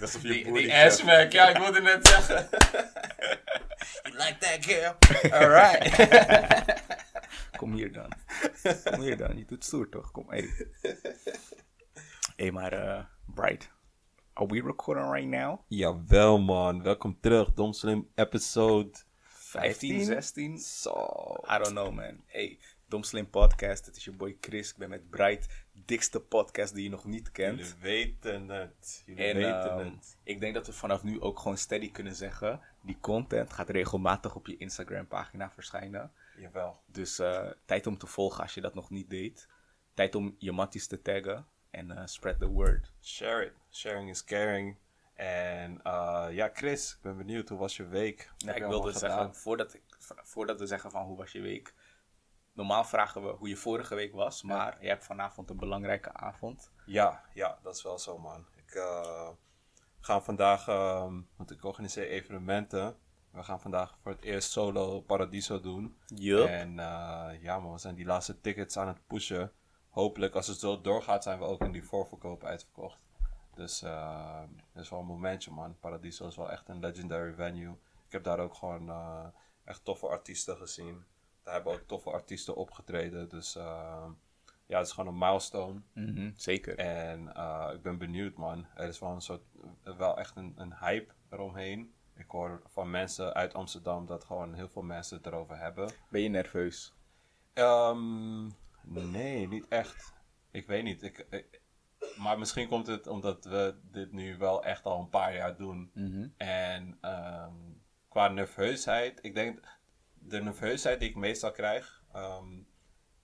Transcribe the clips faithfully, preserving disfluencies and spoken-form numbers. Dat die die ashback, ja, ik wilde net zeggen. You like that girl? Alright. Kom hier dan. Kom hier dan, je doet stoer toch? Kom, hé. Hey. Hé, hey, maar uh, Bright. Are we recording right now? Jawel, man. Welkom terug. Dom Salim episode vijftien, zestien So. I don't know, man. Hey, Dom Salim podcast. Het is je boy Chris. Ik ben met Bright. Dikste podcast die je nog niet kent. Jullie weten het. Jullie en, weten um, het. Ik denk dat we vanaf nu ook gewoon steady kunnen zeggen. Die content gaat regelmatig op je Instagram pagina verschijnen. Jawel. Dus uh, tijd om te volgen als je dat nog niet deed. Tijd om je matties te taggen. En uh, spread the word. Share it. Sharing is caring. En uh, ja, Chris, ik ben benieuwd, hoe was je week? Nee, ik wilde zeggen, voordat, ik, voordat we zeggen van hoe was je week. Normaal vragen we hoe je vorige week was, maar ja. Je hebt vanavond een belangrijke avond. Ja, ja, dat is wel zo, man. Ik uh, ga vandaag, uh, want ik organiseer evenementen. We gaan vandaag voor het eerst solo Paradiso doen. Yep. En uh, ja, maar we zijn die laatste tickets aan het pushen. Hopelijk, als het zo doorgaat, zijn we ook in die voorverkoop uitverkocht. Dus uh, dat is wel een momentje, man. Paradiso is wel echt een legendary venue. Ik heb daar ook gewoon uh, echt toffe artiesten gezien. Daar hebben ook toffe artiesten opgetreden. Dus uh, ja, het is gewoon een milestone. Mm-hmm, zeker. En uh, ik ben benieuwd, man. Er is wel een soort, wel echt een, een hype eromheen. Ik hoor van mensen uit Amsterdam dat gewoon heel veel mensen het erover hebben. Ben je nerveus? Um, nee, niet echt. Ik weet niet. Ik, ik, maar misschien komt het omdat we dit nu wel echt al een paar jaar doen. Mm-hmm. En um, qua nerveusheid, ik denk... De nerveusheid die ik meestal krijg, um,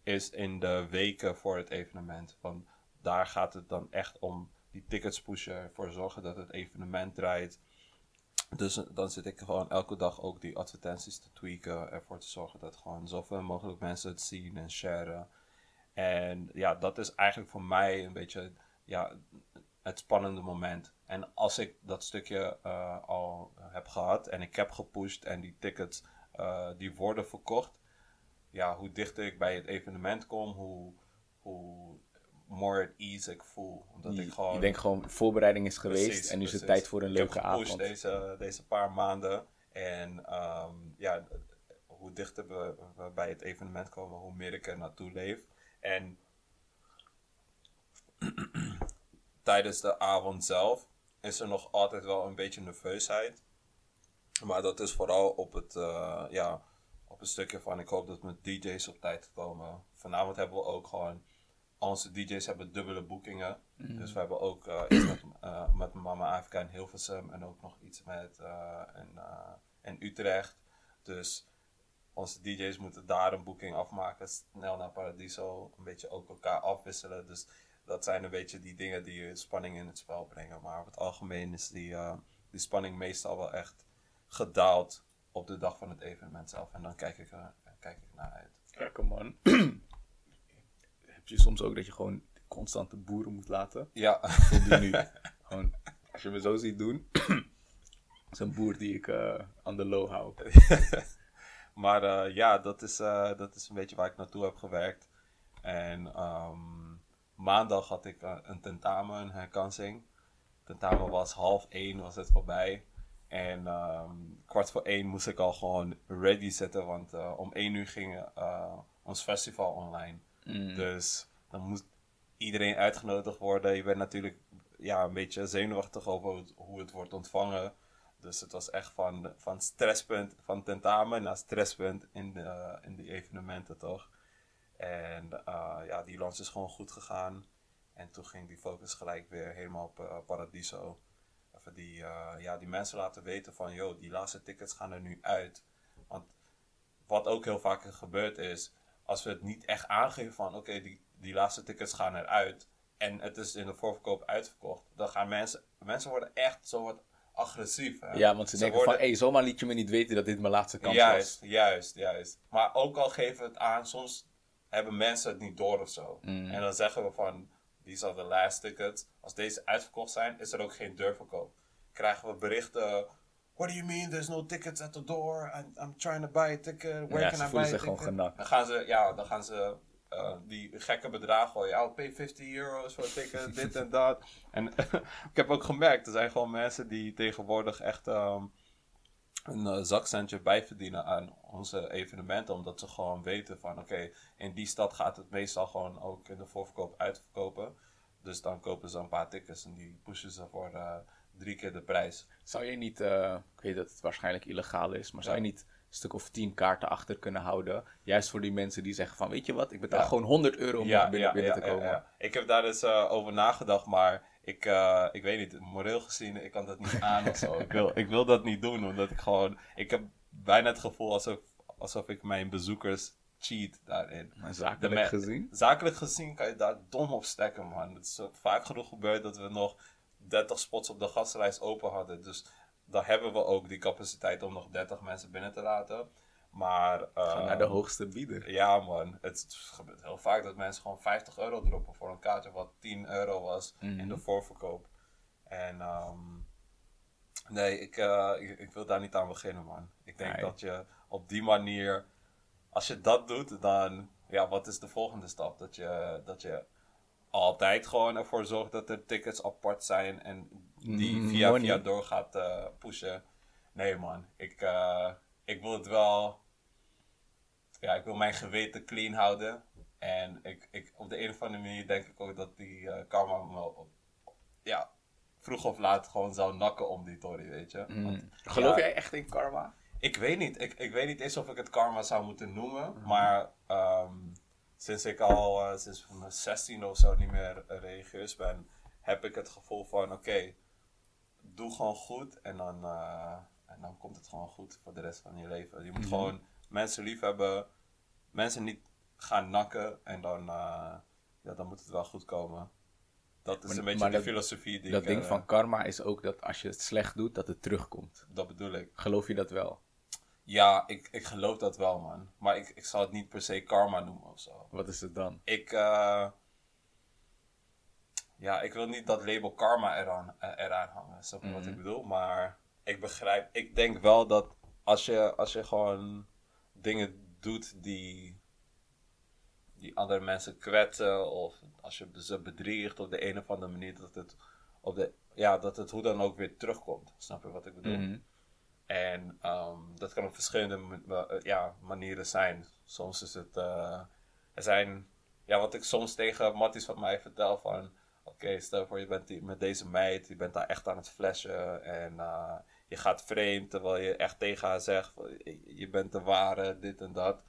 is in de weken voor het evenement. Want daar gaat het dan echt om die tickets pushen, ervoor zorgen dat het evenement draait. Dus dan zit ik gewoon elke dag ook die advertenties te tweaken, ervoor te zorgen dat gewoon zoveel mogelijk mensen het zien en sharen. En ja, dat is eigenlijk voor mij een beetje ja, het spannende moment. En als ik dat stukje uh, al heb gehad en ik heb gepusht en die tickets... Uh, die worden verkocht. Ja, hoe dichter ik bij het evenement kom, hoe, hoe more at ease ik voel. Omdat je, ik gewoon... je denkt gewoon, voorbereiding is geweest precies, en nu precies. Is het tijd voor een leuke ik avond. Ik heb gepusht deze, deze paar maanden. En um, ja, hoe dichter we, we bij het evenement komen, hoe meer ik er naartoe leef. En tijdens de avond zelf is er nog altijd wel een beetje nerveusheid. Maar dat is vooral op het, uh, ja, op het stukje van ik hoop dat mijn D J's op tijd komen. Vanavond hebben we ook gewoon, onze D J's hebben dubbele boekingen. Mm. Dus we hebben ook uh, iets met, uh, met Mama Afrika in Hilversum en ook nog iets met uh, in, uh, in Utrecht. Dus onze D J's moeten daar een boeking afmaken, snel naar Paradiso, een beetje ook elkaar afwisselen. Dus dat zijn een beetje die dingen die spanning in het spel brengen. Maar over het algemeen is die, uh, die spanning meestal wel echt... gedaald op de dag van het evenement zelf. En dan kijk ik er kijk ik naar uit. Lekker man. Heb je soms ook dat je gewoon constante boeren moet laten? Ja. Dat doe nu. Gewoon, als je me zo ziet doen. Dat is een boer die ik aan uh, de low hou. Maar uh, ja, dat is, uh, dat is een beetje waar ik naartoe heb gewerkt. En um, maandag had ik uh, een tentamen, een herkansing. Tentamen was half één, was het voorbij. En um, kwart voor één moest ik al gewoon ready zetten, want uh, om één uur ging uh, ons festival online. Mm. Dus dan moest iedereen uitgenodigd worden. Je bent natuurlijk ja, een beetje zenuwachtig over hoe het wordt ontvangen. Dus het was echt van, van stresspunt, van tentamen naar stresspunt in de, in de evenementen toch. En uh, ja, die launch is gewoon goed gegaan. En toen ging die focus gelijk weer helemaal op uh, Paradiso. Die, uh, ja, die mensen laten weten van, yo, die laatste tickets gaan er nu uit. Want wat ook heel vaak gebeurt is, als we het niet echt aangeven van, oké, okay, die, die laatste tickets gaan eruit. En het is in de voorverkoop uitverkocht. Dan gaan mensen, mensen worden echt zo wat agressief. Hè? Ja, want ze, ze denken worden... van, hé, zomaar liet je me niet weten dat dit mijn laatste kans juist, was. Juist, juist. Maar ook al geven we het aan, soms hebben mensen het niet door of zo. Mm. En dan zeggen we van... These are the last tickets. Als deze uitverkocht zijn, is er ook geen deurverkoop. Krijgen we berichten. What do you mean? There's no tickets at the door. I'm, I'm trying to buy a ticket. Where ja, can I buy a ticket? Ja, ze voelen zich gewoon genakt. Dan gaan ze, ja, dan gaan ze Uh, die gekke bedragen gooien. I'll pay fifty euro's voor een ticket, dit en dat. En ik heb ook gemerkt, er zijn gewoon mensen die tegenwoordig echt um, een uh, zakcentje bijverdienen aan onze evenementen. Omdat ze gewoon weten van oké, okay, in die stad gaat het meestal gewoon ook in de voorverkoop uitverkopen. Dus dan kopen ze een paar tickets en die pushen ze voor uh, drie keer de prijs. Zou je niet, uh, ik weet dat het waarschijnlijk illegaal is, maar ja. zou je niet... een stuk of tien kaarten achter kunnen houden. Juist voor die mensen die zeggen van... weet je wat, ik betaal ja. gewoon honderd euro om ja, binnen, ja, binnen ja, te komen. Ja, ja. Ik heb daar dus uh, over nagedacht, maar... ik, uh, ik weet niet, moreel gezien... ik kan dat niet aan of zo. Ik wil, ik wil dat niet doen, omdat ik gewoon... ik heb bijna het gevoel alsof, alsof ik mijn bezoekers cheat daarin. Maar zakelijk me- gezien? Zakelijk gezien kan je daar dom op stekken, man. Het is vaak genoeg gebeurd dat we nog... dertig spots op de gastenlijst open hadden. Dus... dan hebben we ook die capaciteit om nog dertig mensen binnen te laten. Maar... Uh, naar de hoogste bieder. Ja man, het gebeurt heel vaak dat mensen gewoon vijftig euro droppen voor een kaartje wat tien euro was mm-hmm. in de voorverkoop. En um, nee, ik, uh, ik, ik wil daar niet aan beginnen man. Ik denk nee. dat je op die manier, als je dat doet, dan ja, wat is de volgende stap? Dat je, dat je altijd gewoon ervoor zorgt dat er tickets apart zijn en... die via via door gaat uh, pushen. Nee man, ik, uh, ik wil het wel... ja, ik wil mijn geweten clean houden. En ik, ik, op de een of andere manier denk ik ook dat die uh, karma me... ja, vroeg of laat gewoon zou nakken om die tory, weet je. Mm. Want, geloof ja, jij echt in karma? Ik weet niet. Ik, ik weet niet eens of ik het karma zou moeten noemen. Mm. Maar um, sinds ik al uh, sinds mijn zestiende of zo niet meer religieus ben... heb ik het gevoel van, oké, okay, doe gewoon goed en dan, uh, en dan komt het gewoon goed voor de rest van je leven. Je moet mm-hmm. gewoon mensen lief hebben, mensen niet gaan nakken en dan, uh, ja, dan moet het wel goed komen. Dat is maar, een beetje de dat, filosofie die dat ik... Dat ding uh, van karma is ook dat als je het slecht doet, dat het terugkomt. Dat bedoel ik. Geloof je dat wel? Ja, ik, ik geloof dat wel, man. Maar ik, ik zal het niet per se karma noemen of zo. Wat is het dan? Ik... Uh, Ja, ik wil niet dat label karma eraan, eraan hangen, snap je mm-hmm. wat ik bedoel? Maar ik begrijp, ik denk wel dat als je, als je gewoon dingen doet die, die andere mensen kwetsen, of als je ze bedriegt op de een of andere manier, dat het, op de, ja, dat het hoe dan ook weer terugkomt, snap je wat ik bedoel? Mm-hmm. En um, dat kan op verschillende ja, manieren zijn. Soms is het, uh, er zijn, ja, wat ik soms tegen Matties van mij vertel van... Oké, okay, stel voor je bent die, met deze meid, je bent daar echt aan het flashen en uh, je gaat vreemd terwijl je echt tegen haar zegt, je bent de ware, dit en dat.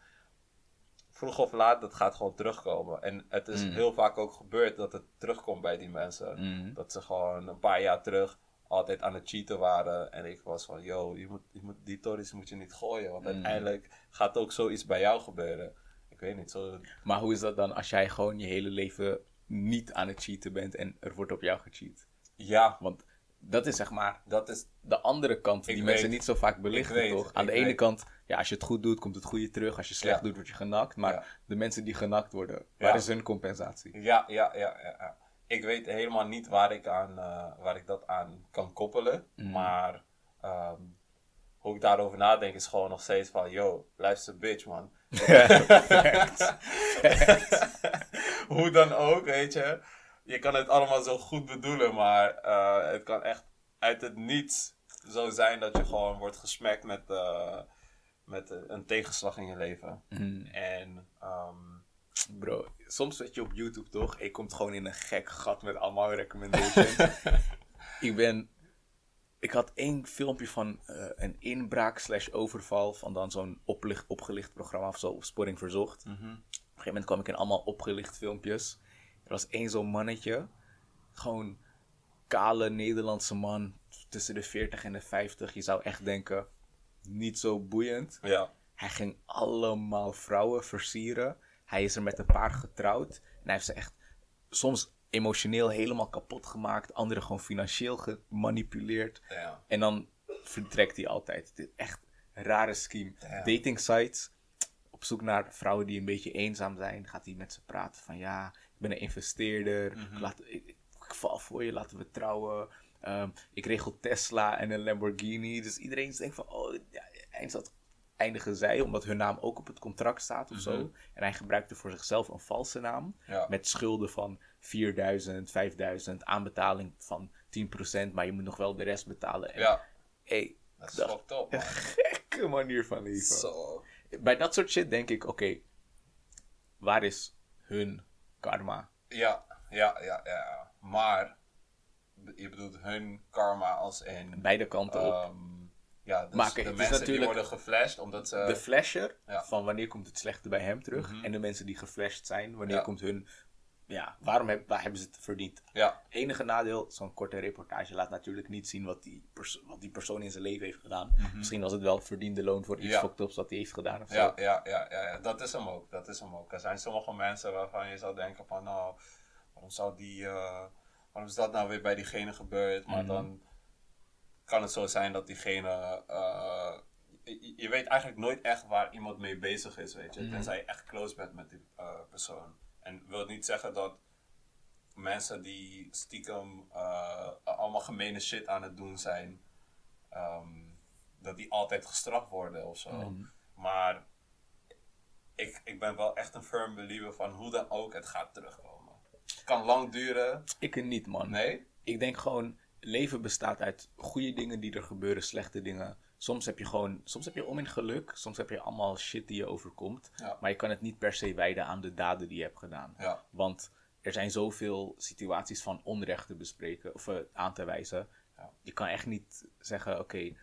Vroeg of laat, dat gaat gewoon terugkomen. En het is mm. heel vaak ook gebeurd dat het terugkomt bij die mensen. Mm. Dat ze gewoon een paar jaar terug altijd aan het cheaten waren en ik was van, yo, je moet, je moet, die tories moet je niet gooien, want mm. uiteindelijk gaat ook zoiets bij jou gebeuren. Ik weet niet, zo... Maar hoe is dat dan als jij gewoon je hele leven... niet aan het cheaten bent en er wordt op jou gecheat. Ja. Want dat is zeg maar dat is de andere kant die weet, mensen niet zo vaak belichten, weet, toch? Aan de weet. ene kant, ja, als je het goed doet, komt het goede terug. Als je slecht ja. doet, word je genakt. Maar ja. de mensen die genakt worden, ja. waar is hun compensatie? Ja, ja, ja, ja, ja. Ik weet helemaal niet waar ik, aan, uh, waar ik dat aan kan koppelen. Mm. Maar um, hoe ik daarover nadenk is gewoon nog steeds van... yo, luister bitch, man. Perfect. Hoe dan ook, weet je. Je kan het allemaal zo goed bedoelen, maar uh, het kan echt uit het niets zo zijn dat je gewoon wordt gesmekt met, uh, met uh, een tegenslag in je leven. Mm. En, um, bro, soms zit je op YouTube toch? Ik kom gewoon in een gek gat met allemaal recommendations. ik ben... Ik had één filmpje van uh, een inbraak slash overval van dan zo'n oplicht, opgelicht programma of zo, Opsporing Verzocht. Mm-hmm. Op een gegeven moment kwam ik in allemaal opgelicht filmpjes. Er was één zo'n mannetje, gewoon kale Nederlandse man, tussen de veertig en de vijftig. Je zou echt denken, niet zo boeiend. Ja. Hij ging allemaal vrouwen versieren. Hij is er met een paar getrouwd. En hij heeft ze echt soms... emotioneel helemaal kapot gemaakt. Anderen gewoon financieel gemanipuleerd. Ja. En dan vertrekt hij altijd. Het is echt een rare scheme. Ja. Dating sites. Op zoek naar vrouwen die een beetje eenzaam zijn. Gaat hij met ze praten van ja, ik ben een investeerder. Mm-hmm. Ik, laat, ik, ik val voor je, laten we trouwen. Um, ik regel Tesla en een Lamborghini. Dus iedereen denkt van oh, ja, hij zat eindigen zij, omdat hun naam ook op het contract staat of mm-hmm. zo. En hij gebruikte voor zichzelf een valse naam. Ja. Met schulden van vierduizend, vijfduizend, aanbetaling van tien procent, maar je moet nog wel de rest betalen. En, ja. Hey, dat is wel top. Een gekke manier van leven. Zo. Bij dat soort shit denk ik, oké, okay, waar is hun karma? Ja, ja, ja, ja. Maar, je bedoelt hun karma als in... Beide kanten um, op. Ja, dus maar, kijk, de mensen die worden geflasht omdat ze... De flasher, ja. van wanneer komt het slechte bij hem terug. Mm-hmm. En de mensen die geflasht zijn, wanneer ja. komt hun... Ja, waarom heb, waar hebben ze het verdiend? Ja. Enige nadeel, zo'n korte reportage laat natuurlijk niet zien wat die, perso- wat die persoon in zijn leven heeft gedaan. Mm-hmm. Misschien was het wel verdiende loon voor iets ja. fucked ups wat hij heeft gedaan of zo. Ja, ja, ja, ja, ja, dat is hem ook, dat is hem ook. Er zijn sommige mensen waarvan je zou denken van, nou, waarom zou die, uh, waarom is dat nou weer bij diegene gebeurd? Maar mm-hmm. dan kan het zo zijn dat diegene, uh, je, je weet eigenlijk nooit echt waar iemand mee bezig is, weet je. Mm-hmm. Tenzij je echt close bent met die uh, persoon. En wil niet zeggen dat mensen die stiekem uh, allemaal gemene shit aan het doen zijn, um, dat die altijd gestraft worden of zo. Mm. Maar ik, ik ben wel echt een firm believer van hoe dan ook, het gaat terugkomen. Het kan lang duren. Ik niet, man. Nee? Ik denk gewoon, leven bestaat uit goede dingen die er gebeuren, slechte dingen. Soms heb je gewoon, soms heb je om in geluk, soms heb je allemaal shit die je overkomt. Ja. Maar je kan het niet per se wijden aan de daden die je hebt gedaan. Ja. Want er zijn zoveel situaties van onrecht te bespreken, of uh, aan te wijzen. Ja. Je kan echt niet zeggen, oké, okay,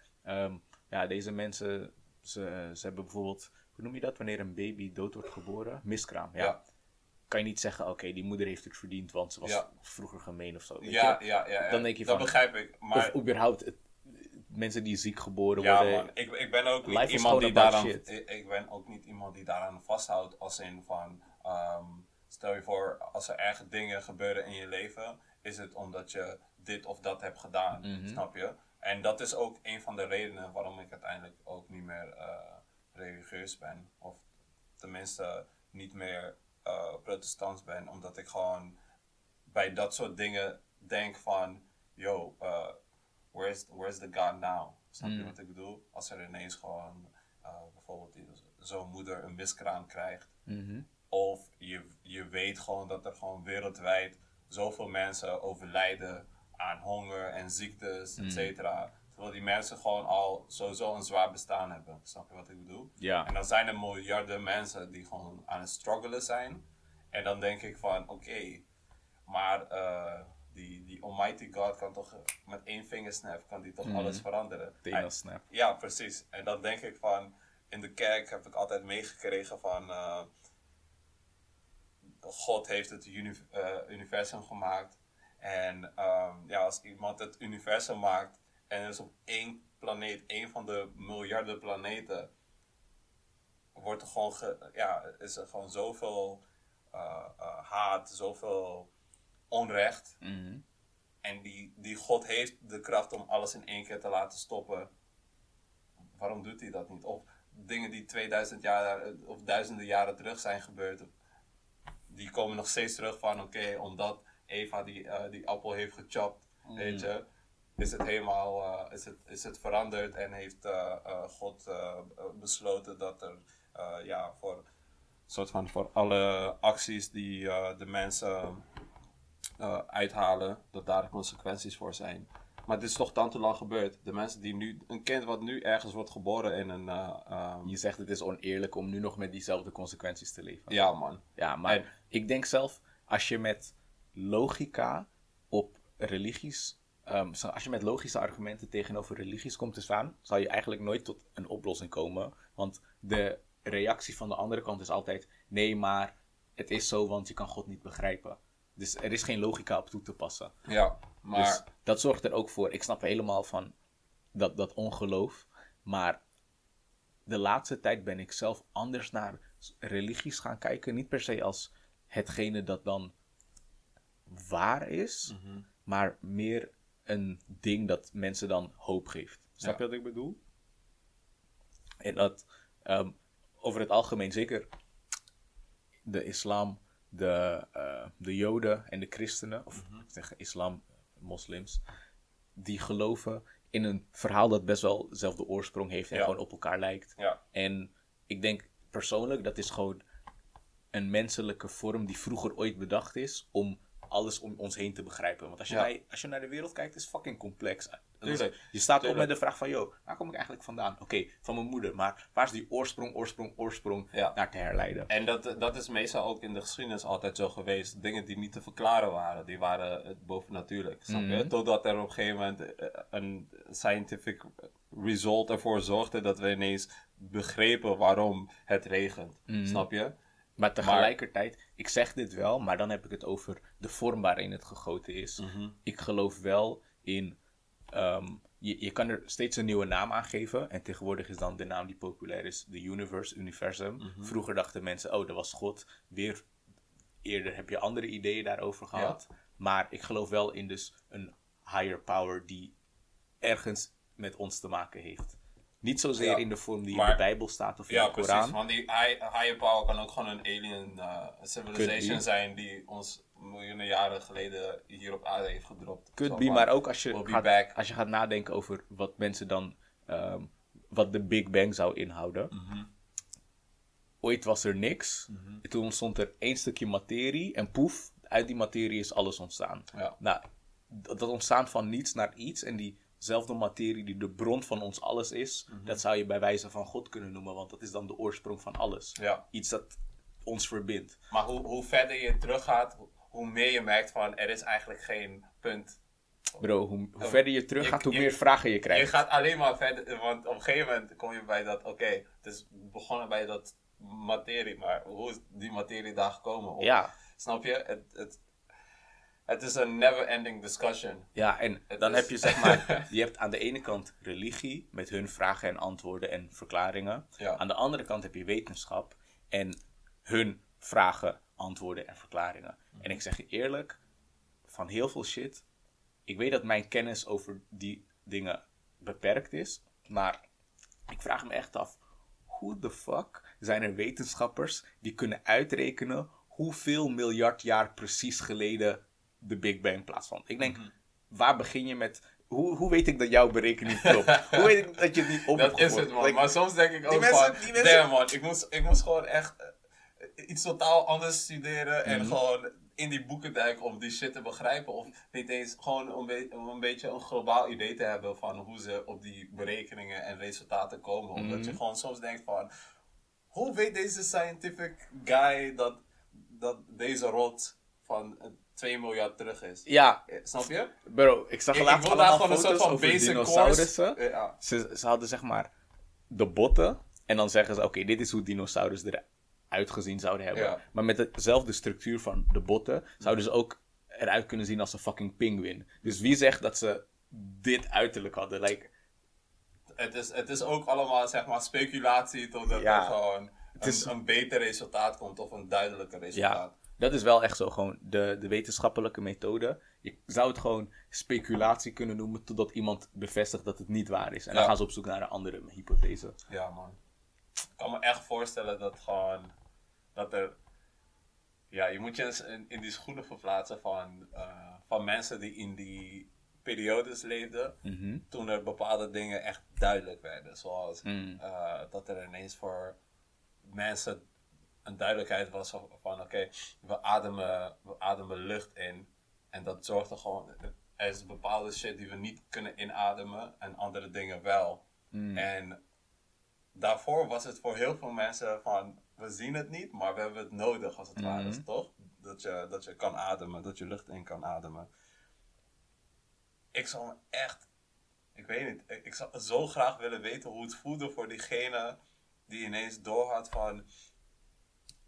um, ja, deze mensen, ze, ze hebben bijvoorbeeld, hoe noem je dat, wanneer een baby dood wordt geboren? Miskraam, ja. ja. Kan je niet zeggen, oké, okay, die moeder heeft het verdiend, want ze was ja. vroeger gemeen of zo. Weet ja, je? Ja, ja, ja. Dan denk je dat van, begrijp ik. Maar... Of überhaupt... Het, mensen die ziek geboren ja, worden. Ja man, ik, ik ben ook niet iemand die daaraan, ik, ik ben ook niet iemand die daaraan vasthoudt als in van, um, stel je voor, als er erge dingen gebeuren in je leven, is het omdat je dit of dat hebt gedaan, mm-hmm. snap je? En dat is ook een van de redenen waarom ik uiteindelijk ook niet meer uh, religieus ben. Of tenminste niet meer uh, protestants ben, omdat ik gewoon bij dat soort dingen denk van, yo, uh, Where's, where's the God now? Snap je mm. wat ik bedoel? Als er ineens gewoon uh, bijvoorbeeld zo'n moeder een miskraam krijgt. Mm-hmm. Of je, je weet gewoon dat er gewoon wereldwijd zoveel mensen overlijden aan honger en ziektes, mm. et cetera. Terwijl die mensen gewoon al sowieso een zwaar bestaan hebben. Snap je wat ik bedoel? Ja. En dan zijn er miljarden mensen die gewoon aan het struggelen zijn. En dan denk ik van, oké, okay, maar... Uh, Die, die almighty God kan toch met één vingersnap, kan die toch mm. alles veranderen. Vingersnap. Ja, precies. En dan denk ik van, in de kerk heb ik altijd meegekregen van, uh, God heeft het uni- uh, universum gemaakt. En um, ja, als iemand het universum maakt en er is op één planeet, één van de miljarden planeten, wordt er gewoon, ge- ja, is er gewoon zoveel uh, uh, haat, zoveel... onrecht. Mm-hmm. En die, die God heeft de kracht om alles in één keer te laten stoppen. Waarom doet hij dat niet? Of dingen die tweeduizend jaar of duizenden jaren terug zijn gebeurd, die komen nog steeds terug van, oké, okay, omdat Eva die, uh, die appel heeft gechopt, mm. weet je, is het helemaal, uh, is, het, is het veranderd en heeft uh, uh, God uh, besloten dat er, uh, ja, voor soort van voor alle acties die uh, de mensen Uh, uithalen, dat daar consequenties voor zijn. Maar dit is toch dan te lang gebeurd. De mensen die nu, een kind wat nu ergens wordt geboren in een... Uh, um... Je zegt het is oneerlijk om nu nog met diezelfde consequenties te leven. Ja man. Ja, maar en... ik denk zelf, als je met logica op religies, um, als je met logische argumenten tegenover religies komt te staan, zal je eigenlijk nooit tot een oplossing komen. Want de reactie van de andere kant is altijd, nee maar, het is zo, want je kan God niet begrijpen. Dus er is geen logica op toe te passen. Ja, maar... Dus dat zorgt er ook voor. Ik snap helemaal van dat, dat ongeloof. Maar de laatste tijd ben ik zelf anders naar religies gaan kijken. Niet per se als hetgene dat dan waar is. Mm-hmm. Maar meer een ding dat mensen dan hoop geeft. Snap je ja. wat ik bedoel? En dat um, over het algemeen zeker de islam... De, uh, de Joden en de christenen, of mm-hmm. ik zeg islam, moslims, die geloven in een verhaal dat best wel dezelfde oorsprong heeft en ja. gewoon op elkaar lijkt. Ja. En ik denk persoonlijk, dat is gewoon een menselijke vorm die vroeger ooit bedacht is om alles om ons heen te begrijpen. Want als je, ja. naar, als je naar de wereld kijkt, is het fucking complex. Tuurlijk, je staat tuurlijk. op met de vraag van, joh, waar kom ik eigenlijk vandaan? Oké, okay, van mijn moeder, maar waar is die oorsprong, oorsprong, oorsprong ja. naar te herleiden? En dat, dat is meestal ook in de geschiedenis altijd zo geweest. Dingen die niet te verklaren waren, die waren bovennatuurlijk. Snap je? Mm-hmm. Totdat er op een gegeven moment een scientific result ervoor zorgde dat we ineens begrepen waarom het regent. Mm-hmm. Snap je? Maar tegelijkertijd, maar, ik zeg dit wel, maar dan heb ik het over de vorm waarin het gegoten is. Mm-hmm. Ik geloof wel in... Um, je, je kan er steeds een nieuwe naam aan geven. En tegenwoordig is dan de naam die populair is de universe, universum. Mm-hmm. Vroeger dachten mensen, oh, dat was God. Weer eerder heb je andere ideeën daarover gehad. Ja. Maar ik geloof wel in dus een higher power die ergens met ons te maken heeft. Niet zozeer ja, in de vorm die maar, in de Bijbel staat of in ja, de Koran. Ja, precies. Want die higher power kan ook gewoon een alien uh, civilization zijn die ons miljoenen jaren geleden hier op aarde heeft gedropt. Could be, maar, maar ook als je, we'll gaat, als je gaat nadenken over wat mensen dan, um, wat de Big Bang zou inhouden. Mm-hmm. Ooit was er niks. Mm-hmm. Toen ontstond er één stukje materie en poef, uit die materie is alles ontstaan. Ja. Nou, dat ontstaan van niets naar iets en die... zelfde materie die de bron van ons alles is... Mm-hmm. dat zou je bij wijze van God kunnen noemen... want dat is dan de oorsprong van alles. Ja. Iets dat ons verbindt. Maar hoe, hoe verder je teruggaat... hoe meer je merkt van... er is eigenlijk geen punt... Bro, hoe, hoe verder je teruggaat, hoe je, meer vragen je krijgt. Je gaat alleen maar verder... want op een gegeven moment kom je bij dat... oké, okay, het is begonnen bij dat materie... maar hoe is die materie daar gekomen? Of, ja. Snap je? Het... het Het is een never-ending discussion. Ja, en It dan is... heb je zeg maar... je hebt aan de ene kant religie... met hun vragen en antwoorden en verklaringen. Ja. Aan de andere kant heb je wetenschap... en hun vragen, antwoorden en verklaringen. Mm-hmm. En ik zeg je eerlijk... van heel veel shit... ik weet dat mijn kennis over die dingen... beperkt is... maar ik vraag me echt af... hoe de fuck zijn er wetenschappers... die kunnen uitrekenen... hoeveel miljard jaar precies geleden... de Big Bang plaatsvond. Ik denk, mm-hmm. waar begin je met... Hoe, hoe weet ik dat jouw berekening klopt? Hoe weet ik dat je het niet op hebt gevoerd? Dat is het, man. Like, maar soms denk ik ook mensen, van... Mensen... Damn, man. Ik moest, ik moest gewoon echt... Uh, iets totaal anders studeren... en mm-hmm. gewoon in die boeken duiken... om die shit te begrijpen. Of niet eens gewoon om, be- om een beetje een globaal idee te hebben... van hoe ze op die berekeningen en resultaten komen. Omdat mm-hmm. je gewoon soms denkt van... hoe weet deze scientific guy... dat, dat deze rot van... twee miljard terug is. Ja. Snap je? Bro, ik zag laatst ik, ik allemaal foto's een soort van over dinosaurussen. Ja. Ze, ze hadden zeg maar de botten. En dan zeggen ze, oké, okay, dit is hoe dinosaurussen eruit gezien zouden hebben. Ja. Maar met dezelfde structuur van de botten... zouden ze ook eruit kunnen zien als een fucking pinguïn. Dus wie zegt dat ze dit uiterlijk hadden? Like... Het, is, het is ook allemaal zeg maar speculatie... totdat ja. er gewoon het is... een, een beter resultaat komt... of een duidelijker resultaat. Ja. Dat is wel echt zo, gewoon de, de wetenschappelijke methode. Je zou het gewoon speculatie kunnen noemen... totdat iemand bevestigt dat het niet waar is. En ja. dan gaan ze op zoek naar een andere hypothese. Ja, man. Ik kan me echt voorstellen dat gewoon... dat er... ja, je moet je eens in, in die schoenen verplaatsen van... Uh, van mensen die in die periodes leefden... Mm-hmm. toen er bepaalde dingen echt duidelijk werden. Zoals mm. uh, dat er ineens voor mensen... een duidelijkheid was van, van oké, okay, we ademen, we ademen lucht in. En dat zorgt er gewoon... Er is bepaalde shit die we niet kunnen inademen. En andere dingen wel. Mm. En daarvoor was het voor heel veel mensen van... we zien het niet, maar we hebben het nodig als het mm-hmm. ware. Toch? Dat je, dat je kan ademen. Dat je lucht in kan ademen. Ik zou me echt... Ik weet niet. Ik, ik zou zo graag willen weten hoe het voelde voor diegene... die ineens doorhad van...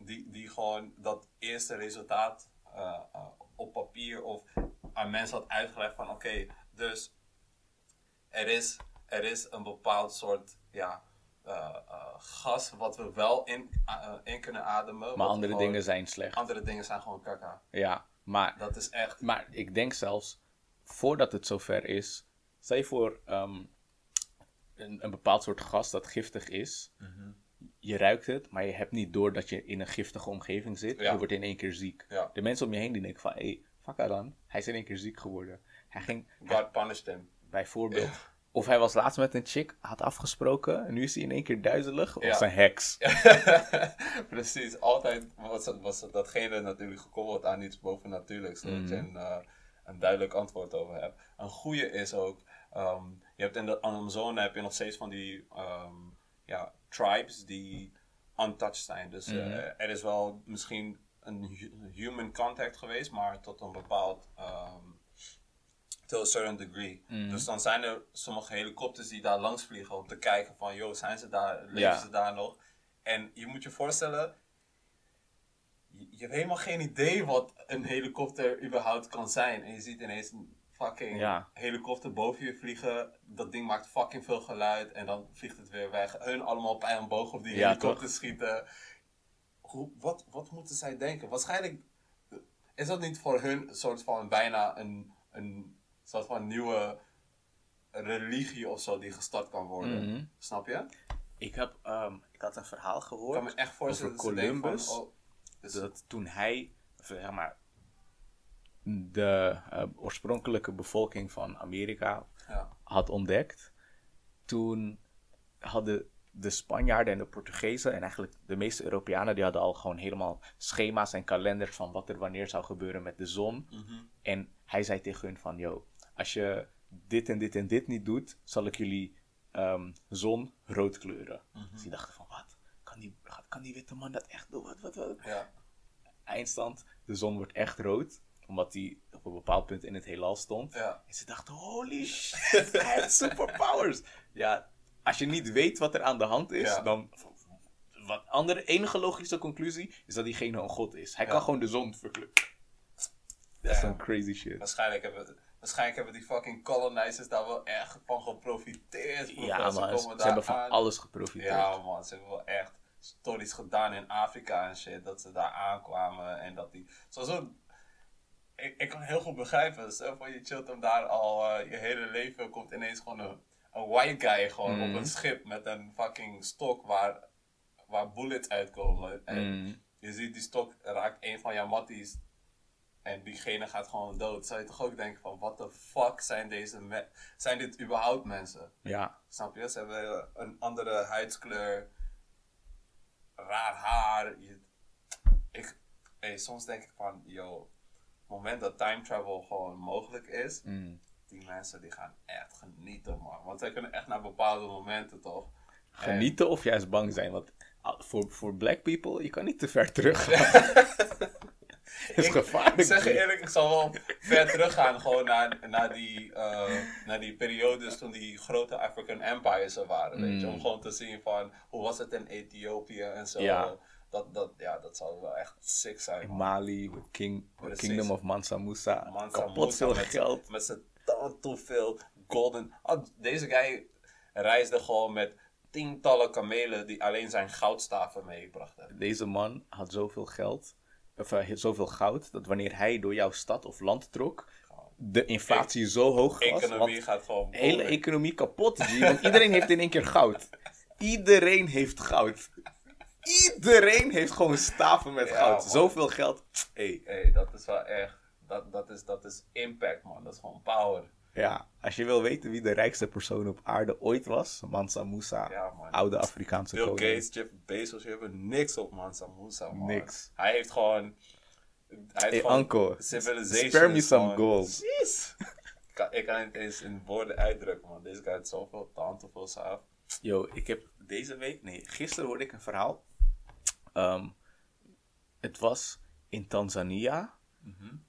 Die, die gewoon dat eerste resultaat uh, uh, op papier of aan mensen had uitgelegd van... oké, okay, dus er is, er is een bepaald soort ja, uh, uh, gas wat we wel in, uh, in kunnen ademen. Maar andere gewoon, dingen zijn slecht. Andere dingen zijn gewoon kaka. Ja, maar... Dat is echt... Maar ik denk zelfs, voordat het zover is... Stel je voor um, een, een bepaald soort gas dat giftig is... Mm-hmm. Je ruikt het, maar je hebt niet door dat je in een giftige omgeving zit. Ja. Je wordt in één keer ziek. Ja. De mensen om je heen die denken van... Hé, hey, fuck dan. Hij is in één keer ziek geworden. Hij ging... God punished him. Bijvoorbeeld. Ja. Of hij was laatst met een chick, had afgesproken... en nu is hij in één keer duizelig. Of ja. Zijn heks. Precies. Altijd was, was datgene natuurlijk gekoppeld aan iets bovennatuurlijks. Mm. Dat je een, uh, een duidelijk antwoord over hebt. Een goede is ook... Um, je hebt in de Amazone heb je nog steeds van die... Um, ja, tribes die untouched zijn. Dus mm-hmm. uh, er is wel misschien een hu- human contact geweest... maar tot een bepaald... Um, to a certain degree. Mm. Dus dan zijn er sommige helikopters die daar langs vliegen om te kijken van, joh, zijn ze daar, leven ja. ze daar nog? En je moet je voorstellen, je, je hebt helemaal geen idee wat een helikopter überhaupt kan zijn. En je ziet ineens een fucking ja. helikopter boven je vliegen, dat ding maakt fucking veel geluid en dan vliegt het weer weg. Hun allemaal pijl en boog op die ja, helikopter toch? Schieten. Hoe, wat, wat moeten zij denken? Waarschijnlijk is dat niet voor hun een soort van bijna een... een soort van nieuwe religie of zo die gestart kan worden. Mm-hmm. Snap je? Ik, heb, um, ik had een verhaal gehoord. Ik kan me echt voorstellen over Columbus. Van, oh, dus... Dat toen hij, zeg maar, de uh, oorspronkelijke bevolking van Amerika ja. had ontdekt. Toen hadden de Spanjaarden en de Portugezen en eigenlijk de meeste Europeanen, die hadden al gewoon helemaal schema's en kalenders van wat er wanneer zou gebeuren met de zon. Mm-hmm. En hij zei tegen hun van, yo, als je dit en dit en dit niet doet, zal ik jullie um, zon rood kleuren. Mm-hmm. Dus die dachten van, wat? Kan die, kan die witte man dat echt doen? Wat, wat, wat? Ja. Eindstand, de zon wordt echt rood. Omdat die op een bepaald punt in het heelal stond. Ja. En ze dachten, holy shit, hij heeft superpowers. Ja, als je niet weet wat er aan de hand is, ja. dan... Wat andere, enige logische conclusie is dat diegene een god is. Hij ja. kan gewoon de zon verkleuren. Dat is zo'n crazy shit. Waarschijnlijk hebben we... Waarschijnlijk hebben die fucking colonizers daar wel erg van geprofiteerd. Broer. Ja, man. Ze, ze daar hebben van aan. Alles geprofiteerd. Ja, man. Ze hebben wel echt stories gedaan in Afrika en shit. Dat ze daar aankwamen en dat die... Zoals ook... Ik, ik kan heel goed begrijpen. Stel van je chillt hem daar al uh, je hele leven. Komt ineens gewoon een, een white guy gewoon mm. op een schip met een fucking stok waar, waar bullets uitkomen. En mm. je ziet die stok raakt een van jouw matties. En diegene gaat gewoon dood. Zou je toch ook denken van, what the fuck zijn deze me- zijn dit überhaupt mensen? Ja. Snap je? Ze hebben een andere huidskleur. Raar haar. Je, ik, hey, soms denk ik van, yo, het moment dat time travel gewoon mogelijk is, mm. die mensen die gaan echt genieten, man. Want zij kunnen echt naar bepaalde momenten, toch? Genieten en... of juist bang zijn. Want voor, voor black people, je kan niet te ver terug gaan. Is ik, ik zeg je eerlijk, ik zal wel ver teruggaan gewoon naar, naar, die, uh, naar die periodes toen die grote African empires er waren. Mm. Weet je? Om gewoon te zien van, hoe was het in Ethiopië en zo. Ja. Dat, dat, ja, dat zou wel echt sick zijn. In Mali, with King, with Kingdom of Mansa Musa. Mansa kapot Musa veel met, geld. Met z'n te veel golden... Oh, deze guy reisde gewoon met tientallen kamelen die alleen zijn goudstaven meebrachten. Deze man had zoveel geld... Of uh, zoveel goud, dat wanneer hij door jouw stad of land trok, de inflatie e- zo hoog was. De economie gaat gewoon... De hele economie kapot, G, want iedereen heeft in één keer goud. Iedereen heeft goud. Iedereen heeft gewoon staven met ja, goud. Man. Zoveel geld. Hey. Hey, dat is wel echt... Dat, dat, is, dat is impact, man. Dat is gewoon power. Ja, als je wil weten wie de rijkste persoon op aarde ooit was, Mansa Musa, ja, oude Afrikaanse koning. Bill Gates, Jeff Bezos, die hebben niks op Mansa Musa, man. Niks. Hij heeft gewoon... Hij heeft hey, uncle, civilization. Spare me some gold. Jeez. ik, kan, ik kan het eens in woorden uitdrukken, man. Deze guy heeft zoveel tante veel saaf. Yo, ik heb deze week... Nee, gisteren hoorde ik een verhaal. Um, het was in Tanzania... Mm-hmm.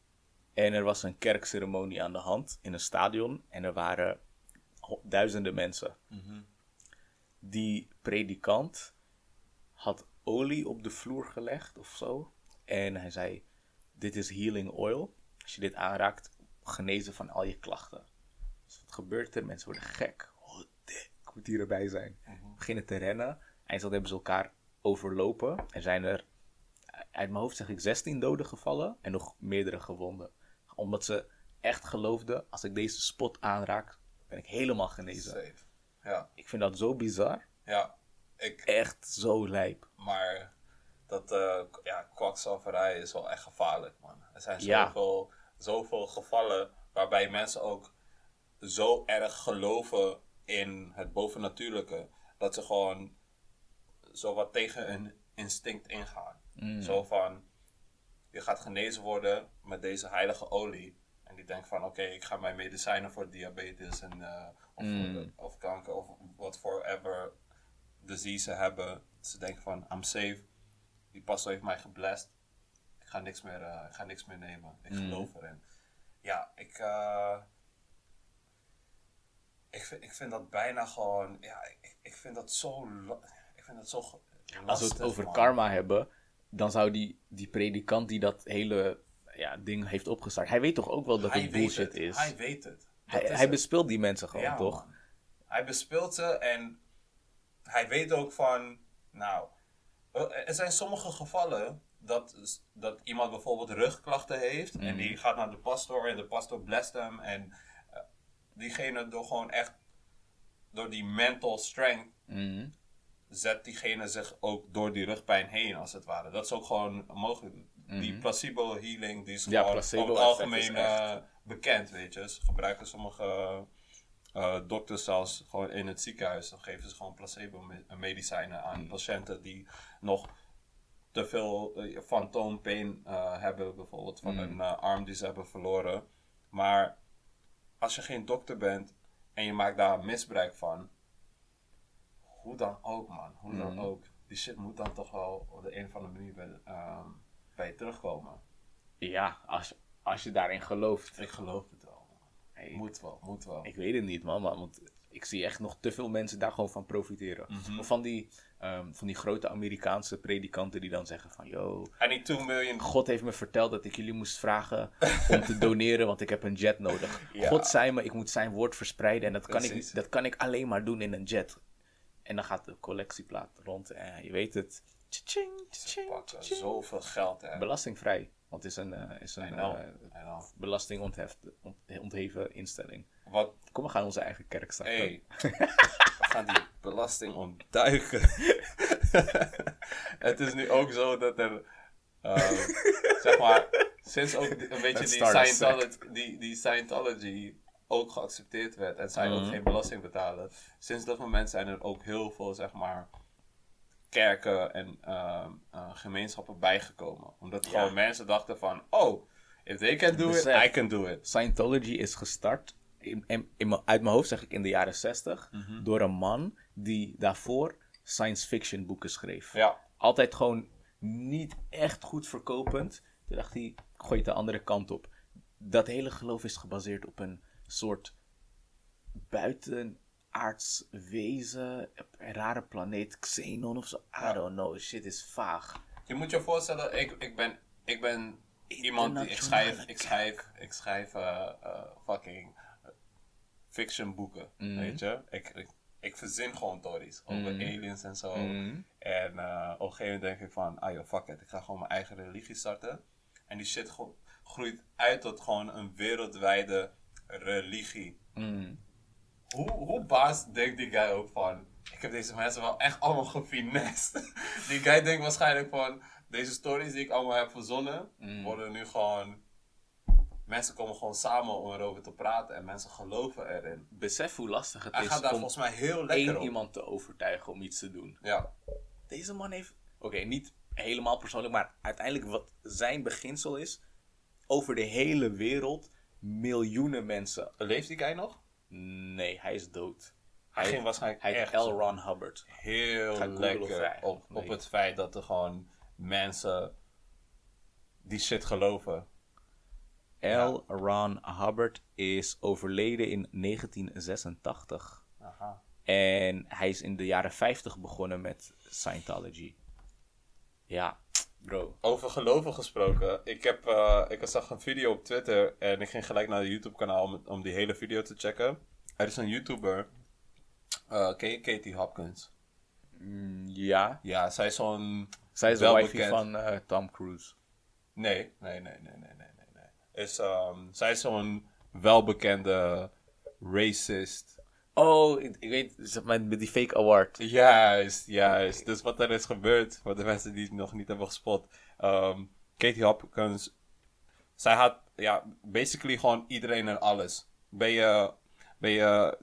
En er was een kerkceremonie aan de hand in een stadion. En er waren duizenden mensen. Mm-hmm. Die predikant had olie op de vloer gelegd of zo. En hij zei, dit is healing oil. Als je dit aanraakt, genezen van al je klachten. Dus wat gebeurt er? Mensen worden gek. Oh, dik, ik moet hier erbij zijn. Mm-hmm. Beginnen te rennen. Eindstand hebben ze elkaar overlopen. En zijn er, uit mijn hoofd zeg ik, zestien doden gevallen. En nog meerdere gewonden. Omdat ze echt geloofden, als ik deze spot aanraak, ben ik helemaal genezen. Safe. Ja. Ik vind dat zo bizar. Ja. Ik... Echt zo lijp. Maar dat uh, ja, kwakzalverij is wel echt gevaarlijk, man. Er zijn zoveel, ja. zoveel gevallen waarbij mensen ook zo erg geloven in het bovennatuurlijke. Dat ze gewoon zo wat tegen een instinct ingaan. Mm. Zo van, je gaat genezen worden met deze heilige olie. En die denkt van, oké, okay, ik ga mijn medicijnen voor diabetes en uh, of, mm. of kanker of wat forever disease hebben. Ze denken van, I'm safe. Die pastor heeft mij geblest. Ik ga niks meer, uh, ik ga niks meer nemen. Ik mm. geloof erin. Ja, ik... Uh, Ik vind, ik vind dat bijna gewoon... Ja, ik, ik vind dat zo... Ik vind dat zo lastig. Als we het over man. karma hebben... Dan zou die, die predikant die dat hele ja, ding heeft opgestart... Hij weet toch ook wel dat hij het bullshit het. is? Hij weet het. Dat hij hij het. bespeelt die mensen gewoon, ja, toch? Man. Hij bespeelt ze en... Hij weet ook van... Nou... Er zijn sommige gevallen... Dat, dat iemand bijvoorbeeld rugklachten heeft... Mm. En die gaat naar de pastoor... En de pastoor blest hem en... Diegene door gewoon echt, door die mental strength, mm. zet diegene zich ook door die rugpijn heen, als het ware. Dat is ook gewoon mogelijk. Mm. Die placebo healing, die is ja, gewoon over het algemeen uh, bekend, weet je. Dus gebruiken sommige uh, dokters zelfs gewoon in het ziekenhuis. Dan geven ze gewoon placebo me- medicijnen aan mm. patiënten die nog te veel uh, fantoompijn uh, hebben, bijvoorbeeld van mm. een uh, arm die ze hebben verloren. Maar... Als je geen dokter bent en je maakt daar misbruik van, hoe dan ook man, hoe dan mm. ook. Die shit moet dan toch wel op de een of andere manier bij, uh, bij je terugkomen. Ja, als, als je daarin gelooft. Ik geloof het wel. Hey, moet wel, moet wel. Ik weet het niet man, maar, want ik zie echt nog te veel mensen daar gewoon van profiteren. Mm-hmm. Of van die, um, van die grote Amerikaanse predikanten die dan zeggen van... Yo, I need two million God heeft me verteld dat ik jullie moest vragen om te doneren, want ik heb een jet nodig. Ja. God zei me, ik moet zijn woord verspreiden en dat kan, ik, dat kan ik alleen maar doen in een jet. En dan gaat de collectieplaat rond en je weet het. Tjing, tjing, pakken zoveel geld. Hè. Belastingvrij, want het is een, uh, is een uh, belastingontheven instelling. Wat? Kom, we gaan onze eigen kerk starten. Hey, we gaan die belasting ontduiken. Het is nu ook zo dat er, uh, zeg maar, sinds ook een beetje die Scientology, die, die Scientology ook geaccepteerd werd en zij mm-hmm. ook geen belasting betalen. Sinds dat moment zijn er ook heel veel, zeg maar, kerken en uh, uh, gemeenschappen bijgekomen. Omdat ja. gewoon mensen dachten van, oh, if they can do Besef, it, I can do it. Scientology is gestart. In, in, in, uit mijn hoofd zeg ik in de jaren zestig, mm-hmm. door een man die daarvoor science fiction boeken schreef. Ja. Altijd gewoon niet echt goed verkopend. Toen dacht hij, gooi het de andere kant op. Dat hele geloof is gebaseerd op een soort buitenaards wezen, een rare planeet, Xenon of zo. I ja. don't know, shit is vaag. Je moet je voorstellen, ik, ik ben... Ik ben iemand die... Ik schrijf... Ik schrijf... Ik schrijf uh, uh, fucking... fiction boeken, mm. weet je. Ik, ik, ik verzin gewoon stories over mm. aliens en zo. Mm. En uh, op een gegeven moment denk ik van, ah joh, fuck it. Ik ga gewoon mijn eigen religie starten. En die shit go- groeit uit tot gewoon een wereldwijde religie. Mm. Hoe, hoe baas denkt die guy ook van, ik heb deze mensen wel echt allemaal gefinest. Die guy denkt waarschijnlijk van, deze stories die ik allemaal heb verzonnen, mm. worden nu gewoon... Mensen komen gewoon samen om erover te praten en mensen geloven erin. Besef hoe lastig het Hij is gaat daar om volgens mij heel lekker één iemand te overtuigen om iets te doen. Ja. Deze man heeft, oké, okay, niet helemaal persoonlijk, maar uiteindelijk wat zijn beginsel is, over de hele wereld miljoenen mensen. Leeft die guy nog? Nee, hij is dood. Hij, hij ging waarschijnlijk hij echt... L. Ron Hubbard. Heel lekker op, op het feit dat er gewoon mensen die shit geloven. L. Ron Hubbard is overleden in negentien zesentachtig. Aha. En hij is in de jaren vijftig begonnen met Scientology. Ja, bro. Over geloven gesproken. Ik, heb, uh, ik zag een video op Twitter en ik ging gelijk naar het YouTube kanaal om, om die hele video te checken. Er is een YouTuber. Uh, ken je Katie Hopkins? Mm, ja. Ja, zij is zo'n... Zij is de wifey van uh, Tom Cruise. Nee, nee, nee, nee, nee, nee. Is, um, zij is zo'n welbekende racist. Oh, ik weet, zeg maar, met die fake award. Juist, juist. Okay. Dus wat er is gebeurd, voor de mensen die het nog niet hebben gespot. Um, Katie Hopkins, zij had, ja, basically gewoon iedereen en alles. Ben je, ben je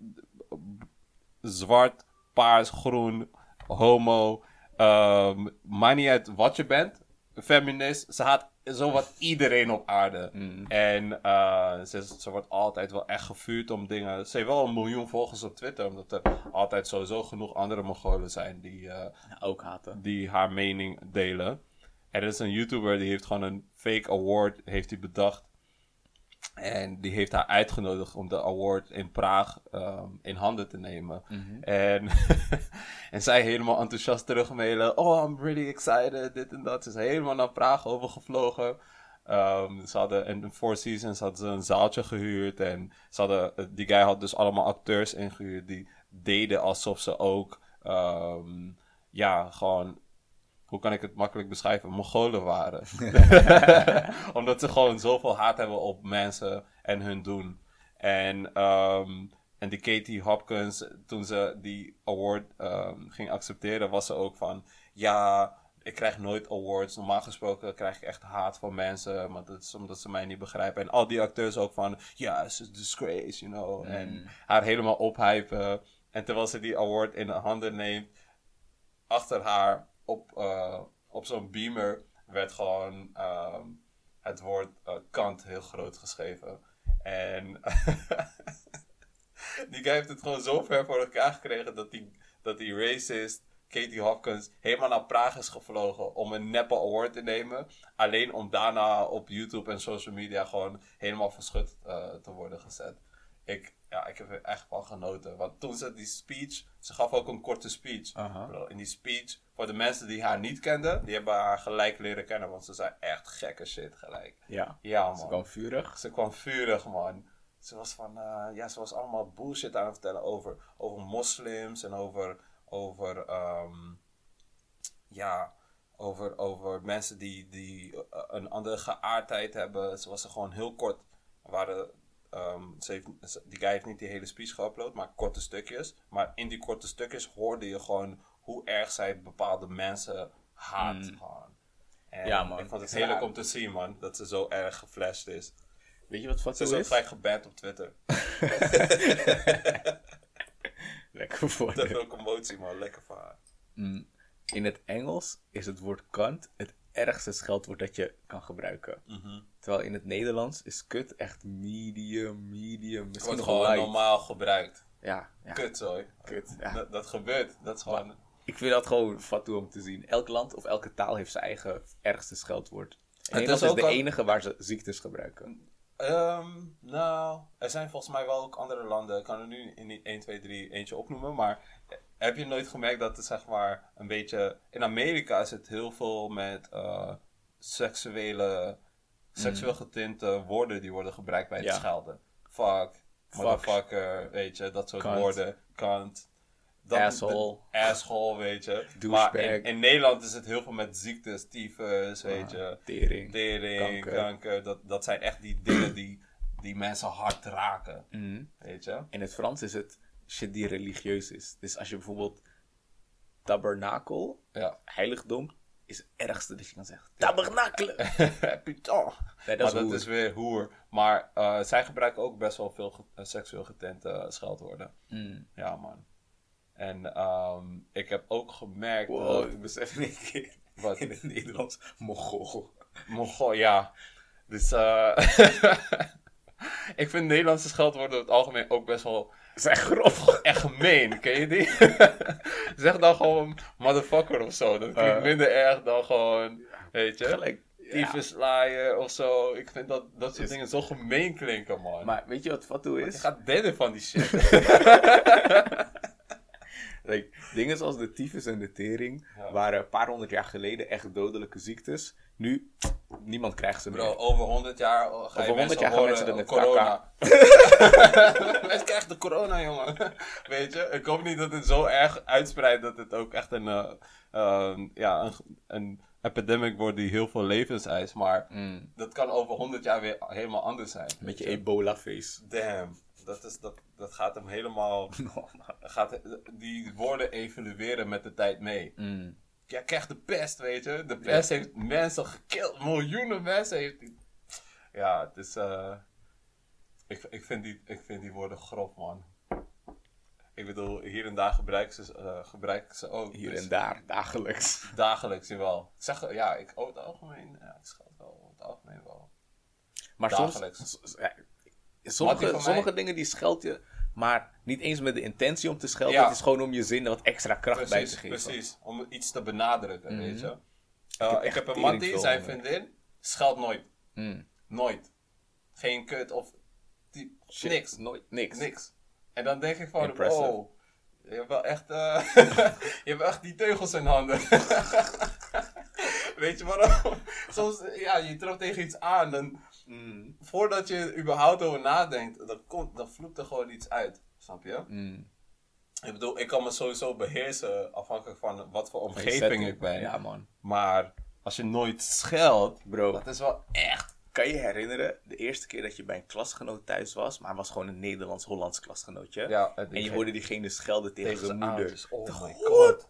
zwart, paars, groen, homo, um, maakt niet uit wat je bent, feminist. Ze haat zowat iedereen op aarde. Mm. En uh, ze, ze wordt altijd wel echt gevuurd om dingen. Ze heeft wel een miljoen volgers op Twitter, omdat er altijd sowieso genoeg andere Mongolen zijn die, uh, ook haten. Die haar mening delen. En er is een YouTuber die heeft gewoon een fake award heeft hij bedacht. En die heeft haar uitgenodigd om de award in Praag um, in handen te nemen. Mm-hmm. En, en zij helemaal enthousiast terugmailen. Oh, I'm really excited, dit en dat. Ze is helemaal naar Praag overgevlogen. Um, ze hadden in de Four Seasons hadden ze een zaaltje gehuurd. En ze hadden, die guy had dus allemaal acteurs ingehuurd die deden alsof ze ook... Um, ja, gewoon... Hoe kan ik het makkelijk beschrijven? Mongolen waren. Omdat ze gewoon zoveel haat hebben op mensen en hun doen. En, um, en die Katie Hopkins, toen ze die award um, ging accepteren, was ze ook van... Ja, ik krijg nooit awards. Normaal gesproken krijg ik echt haat van mensen. Maar dat is omdat ze mij niet begrijpen. En al die acteurs ook van... Ja, it's a disgrace, you know. Mm. En haar helemaal ophypen. En terwijl ze die award in de handen neemt, achter haar... Op, uh, op zo'n beamer werd gewoon uh, het woord uh, kant heel groot geschreven. En die guy heeft het gewoon zo ver voor elkaar gekregen dat die, dat die racist Katie Hopkins helemaal naar Praag is gevlogen om een neppe award te nemen. Alleen om daarna op YouTube en social media gewoon helemaal verschut uh, te worden gezet. Ik, ja, ik heb er echt van genoten. Want toen ze die speech... Ze gaf ook een korte speech. Uh-huh. In die speech, voor de mensen die haar niet kenden... Die hebben haar gelijk leren kennen. Want ze zei echt gekke shit gelijk. Ja, ja man. Ze kwam vurig. Ze kwam vurig, man. Ze was van... Uh, ja, ze was allemaal bullshit aan het vertellen over... Over moslims en over... Over... Um, ja... Over, over mensen die... die uh, een andere geaardheid hebben. Ze was er gewoon heel kort... waren Um, ze heeft, die guy heeft niet die hele speech geüpload, maar korte stukjes. Maar in die korte stukjes hoorde je gewoon hoe erg zij bepaalde mensen haat. Mm. En ja, man. Ik vond het heerlijk om te zien, man, dat ze zo erg geflasht is. Weet je wat fuck ze is? Ze is ook vrij geband op Twitter. Lekker voor haar. Dat is ook emotie, man. Lekker voor haar. Mm. In het Engels is het woord kant het ergste scheldwoord dat je kan gebruiken. Mm-hmm. Terwijl in het Nederlands is kut echt medium, medium, misschien nog gewoon light. Normaal gebruikt. Ja. ja. Kutzooi. Kut, ja. dat, dat gebeurt. Dat is gewoon... Maar ik vind dat gewoon fatsoen om te zien. Elk land of elke taal heeft zijn eigen ergste scheldwoord. En Nederlands is, is de al... enige waar ze ziektes gebruiken. Um, nou, er zijn volgens mij wel ook andere landen. Ik kan er nu niet één, twee, drie eentje opnoemen, maar... Heb je nooit gemerkt dat het zeg maar een beetje... In Amerika is het heel veel met uh, seksuele, seksueel getinte woorden die worden gebruikt bij het ja. schelden. Fuck, Fuck, motherfucker, weet je, dat soort Kant. woorden. Kant. Dan asshole. De, asshole, weet je. Douchebag. Maar in, in Nederland is het heel veel met ziektes, tyfus, weet je. Ah, tering. Tering, kanker. kanker. Dat, dat zijn echt die dingen die, die mensen hard raken, mm. weet je. In het Frans is het... shit die religieus is. Dus als je bijvoorbeeld tabernakel, ja. heiligdom, is het ergste dat je kan zeggen. Tabernakelen! Putain! Nee, dat, maar is, dat is weer hoer. Maar uh, zij gebruiken ook best wel veel ge- uh, seksueel getinte uh, scheldwoorden. Mm. Ja, man. En um, ik heb ook gemerkt... Wow, dat... ik besef in één keer Wat? in het Nederlands Mongool. Mongool, ja. Dus uh... ik vind Nederlandse scheldwoorden op het algemeen ook best wel... Dat is echt grof. Echt gemeen, ken je die? Zeg dan gewoon motherfucker of zo. Dat klinkt uh, minder erg dan gewoon, weet je. Gelijk. Tyfuslaaier of zo. Ik vind dat, dat soort is... dingen zo gemeen klinken, man. Maar weet je wat fatsoen is? Want je gaat dennen van die shit. like, dingen zoals de tyfus en de tering ja. waren een paar honderd jaar geleden echt dodelijke ziektes. Nu, niemand krijgt ze meer. Bro, over honderd jaar oh, ga over je mensen horen mensen met corona. Mensen krijgen de corona, jongen. Weet je, ik hoop niet dat het zo erg uitspreidt dat het ook echt een, uh, uh, ja, een, een epidemic wordt die heel veel levens eist. Maar mm. dat kan over honderd jaar weer helemaal anders zijn. Met je ebola-face. Damn, dat, is, dat, dat gaat hem helemaal... no, gaat, die woorden evolueren met de tijd mee. Mm. Ja, krijg de pest, weet je. De pest ja. heeft mensen gekild. Miljoenen mensen heeft die... Ja, het is... Uh... Ik, ik, vind die, ik vind die woorden grof, man. Ik bedoel, hier en daar gebruik ze, uh, gebruik ze ook. Hier dus en daar, dagelijks. Dagelijks, jawel. Ik zeg, ja, ik over het algemeen, ja, ik schat wel over het algemeen wel. Maar dagelijks. Soms, ja, sommige, sommige mij... dingen die scheld je, maar niet eens met de intentie om te schelden. Ja. Het is gewoon om je zin wat extra kracht precies, bij te geven. Precies, om iets te benadrukken, mm-hmm. weet je. Uh, ik, ik heb een mattie, zijn vriendin, scheldt nooit. Mm. Nooit. Geen kut of die, shit, niks. Nooit, niks. Niks. En dan denk ik van, impressive. Oh, je hebt wel echt, uh, je hebt echt die teugels in handen. Weet je waarom? Soms, ja, je trapt tegen iets aan. Dan, mm. Voordat je überhaupt over nadenkt, dan, komt, dan vloept er gewoon iets uit. Snap je? Mm. Ik bedoel, ik kan me sowieso beheersen afhankelijk van wat voor omgeving ik ben. Ja, man. Maar als je nooit scheldt, bro, dat is wel echt... Kan je herinneren, de eerste keer dat je bij een klasgenoot thuis was, maar het was gewoon een Nederlands-Hollands klasgenootje. Ja, en je geen... hoorde diegene schelden tegen, tegen zijn moeder. Ouders. Oh God. My god.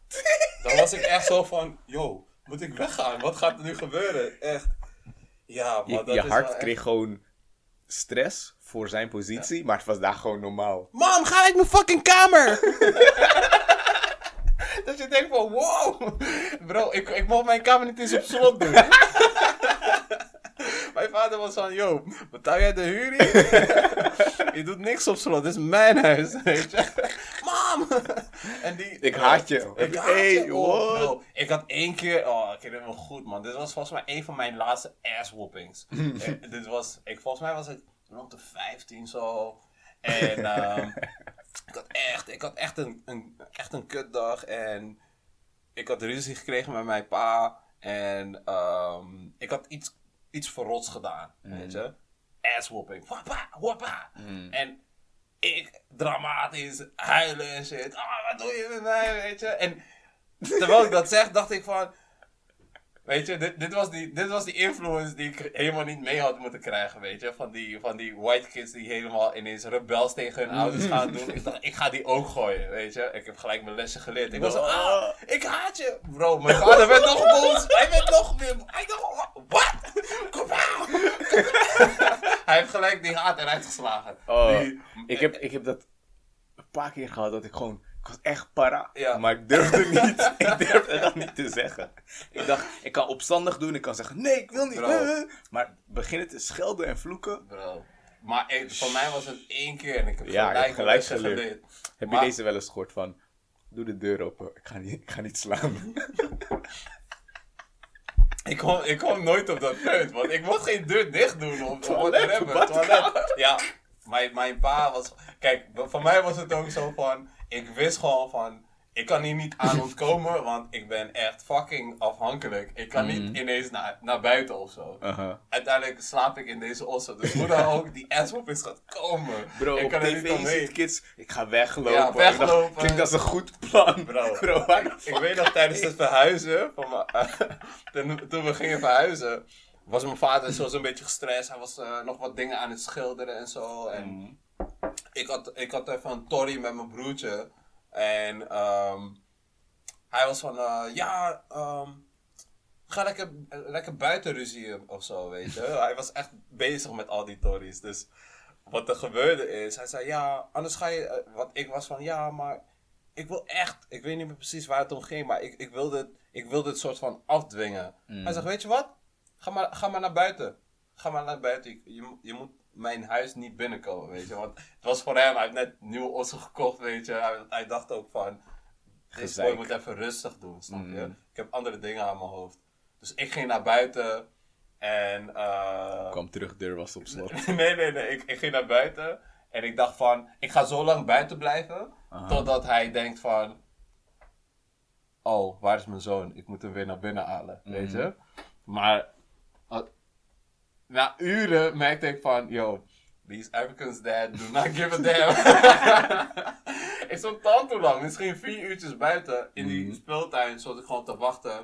Dan was ik echt zo van, yo, moet ik weggaan? Wat gaat er nu gebeuren? Echt. Ja, maar je, dat je is hart kreeg echt... gewoon stress voor zijn positie, ja. Maar het was daar gewoon normaal. Mam, ga uit mijn fucking kamer! Dat je denkt van, wow. Bro, ik, ik mocht mijn kamer niet eens op slot doen. Mijn vader was van, yo, betaal jij de huur hier? Je doet niks op slot, dit is mijn huis, weet je. Mam! En die, ik haat je. Ik, ik haat hey, je, oh, no. Ik had één keer, oh, ik herinner me goed, man. Dit was volgens mij een van mijn laatste ass-whoopings. ik, dit was, ik, volgens mij was het rond de vijftien zo. En um, ik had echt, ik had echt een, een, echt een kutdag. En ik had ruzie gekregen met mijn pa. En um, ik had iets... iets verrots gedaan, mm. weet je. Ass-whooping. Wappa, wappa. Mm. En ik dramatisch huilen en shit. Ah, oh, wat doe je met mij, weet je. En terwijl ik dat zeg, dacht ik van... Weet je, dit, dit, was die, dit was die influence die ik helemaal niet mee had moeten krijgen, weet je. Van die, van die white kids die helemaal ineens rebels tegen hun ouders gaan doen. Ik dacht, ik ga die ook gooien, weet je. Ik heb gelijk mijn lesje geleerd. Ik was zo, ah, ik haat je. Bro, mijn vader werd nog boos. Hij werd nog meer... Hij dacht, wat? Kom aan. Hij heeft gelijk die haat eruit geslagen. Oh, die, ik, heb, ik heb dat een paar keer gehad dat ik gewoon... Ik was echt para, ja. Maar ik durfde niet. Ik durfde dat niet te zeggen. Ik dacht, ik kan opstandig doen. Ik kan zeggen, nee, ik wil niet. Bro. Maar beginnen te schelden en vloeken. Bro. Maar ik, voor mij was het één keer en ik heb ja, gelijk, gelijk geleerd. geleerd. Heb maar... je deze wel eens gehoord van, doe de deur open. Ik ga niet, ik ga niet slaan. Ik kwam, ik kwam nooit op dat punt, want ik mocht geen deur dicht doen. Om toilet, toilet. Ja, mijn, mijn pa was... Kijk, voor mij was het ook zo van... Ik wist gewoon van, ik kan hier niet aan ontkomen, want ik ben echt fucking afhankelijk. Ik kan mm. niet ineens naar, naar buiten of zo. Uh-huh. Uiteindelijk slaap ik in deze osso, dus hoe dan ook die ass-whoop is gaat komen. Bro, ik kan op tv niet ziet kids, ik ga weglopen. Ja, weglopen. Dacht, klinkt als een goed plan. Bro, Bro ik, ik weet nog tijdens het verhuizen, van mijn, uh, toen, toen we gingen verhuizen, was mijn vader zo een beetje gestrest. Hij was uh, nog wat dingen aan het schilderen en zo. En, mm. Ik had, ik had even een torrie met mijn broertje. En um, hij was van, uh, ja, um, ga lekker, lekker buiten ruzieën of zo, weet je. Hij was echt bezig met al die torries. Dus wat er gebeurde is, hij zei, ja, anders ga je... Uh, wat ik was van, ja, maar ik wil echt... Ik weet niet meer precies waar het om ging, maar ik, ik, wilde, het, ik wilde het soort van afdwingen. Mm. Hij zegt, weet je wat? Ga maar, ga maar naar buiten. Ga maar naar buiten. Je, je moet... mijn huis niet binnenkomen, weet je. Want het was voor hem, hij heeft net nieuwe ossen gekocht, weet je. Hij, hij dacht ook van, deze boy moet even rustig doen, snap je. Mm. Ik heb andere dingen aan mijn hoofd. Dus ik ging naar buiten en... Uh... Ik kwam terug, deur was op slot. nee, nee, nee. Ik, ik ging naar buiten en ik dacht van, ik ga zo lang buiten blijven, aha. Totdat hij denkt van... Oh, waar is mijn zoon? Ik moet hem weer naar binnen halen, mm. weet je. Maar... Uh, Na uren merkte ik van, yo, these Africans dad do not give a damn. Ik stond dan te lang, misschien vier uurtjes buiten in die mm. speeltuin, zodat ik gewoon te wachten.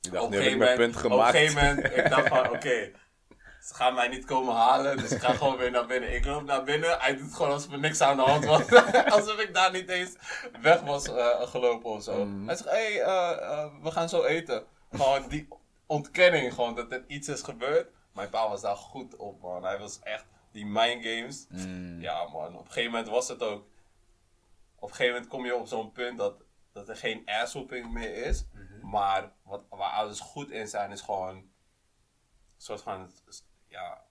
Ik dacht, op nu heb ik mijn punt gemaakt. Op een gegeven moment, ik dacht van, oké, okay, ze gaan mij niet komen halen, dus ik ga gewoon weer naar binnen. Ik loop naar binnen, hij doet gewoon alsof er niks aan de hand was. Alsof ik daar niet eens weg was uh, gelopen of zo. Mm. Hij zegt, hé, hey, uh, uh, we gaan zo eten. Gewoon die ontkenning, gewoon dat er iets is gebeurd. Mijn pa was daar goed op, man. Hij was echt... Die mind games. Mm. Ja, man. Op een gegeven moment was het ook... op een gegeven moment kom je op zo'n punt dat, dat er geen ass-whooping meer is. Mm-hmm. Maar wat, waar ouders goed in zijn is gewoon een soort van ja,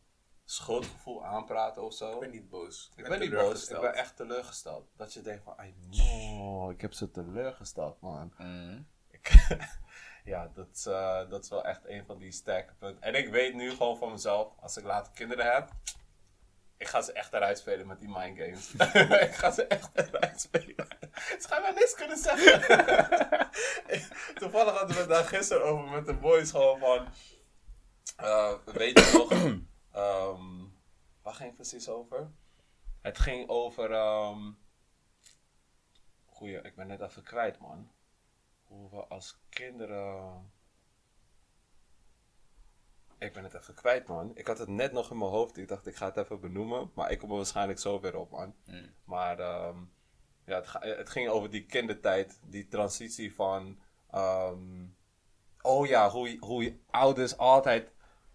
schuldgevoel aanpraten of zo. Ik ben niet boos. Ik, ik ben niet boos. Ik ben echt teleurgesteld. Dat je denkt van, oh, ik heb ze teleurgesteld, man. Mm. Ik, ja, dat, uh, dat is wel echt een van die sterke punten. En ik weet nu gewoon van mezelf, als ik later kinderen heb... Ik ga ze echt eruit spelen met die mindgames. Ik ga ze echt eruit spelen. Ze gaan wel niks kunnen zeggen. Toevallig hadden we het daar gisteren over met de boys. Gewoon van... Uh, weet je nog... Um, waar ging het precies over? Het ging over... Um, goeie, ik ben net even kwijt, man. Hoe we als kinderen... Ik ben het even kwijt, man. Ik had het net nog in mijn hoofd. Ik dacht, ik ga het even benoemen. Maar ik kom er waarschijnlijk zo weer op, man. Mm. Maar um, ja, het, ga- het ging over die kindertijd. Die transitie van... Um, oh ja, hoe, hoe je ouders altijd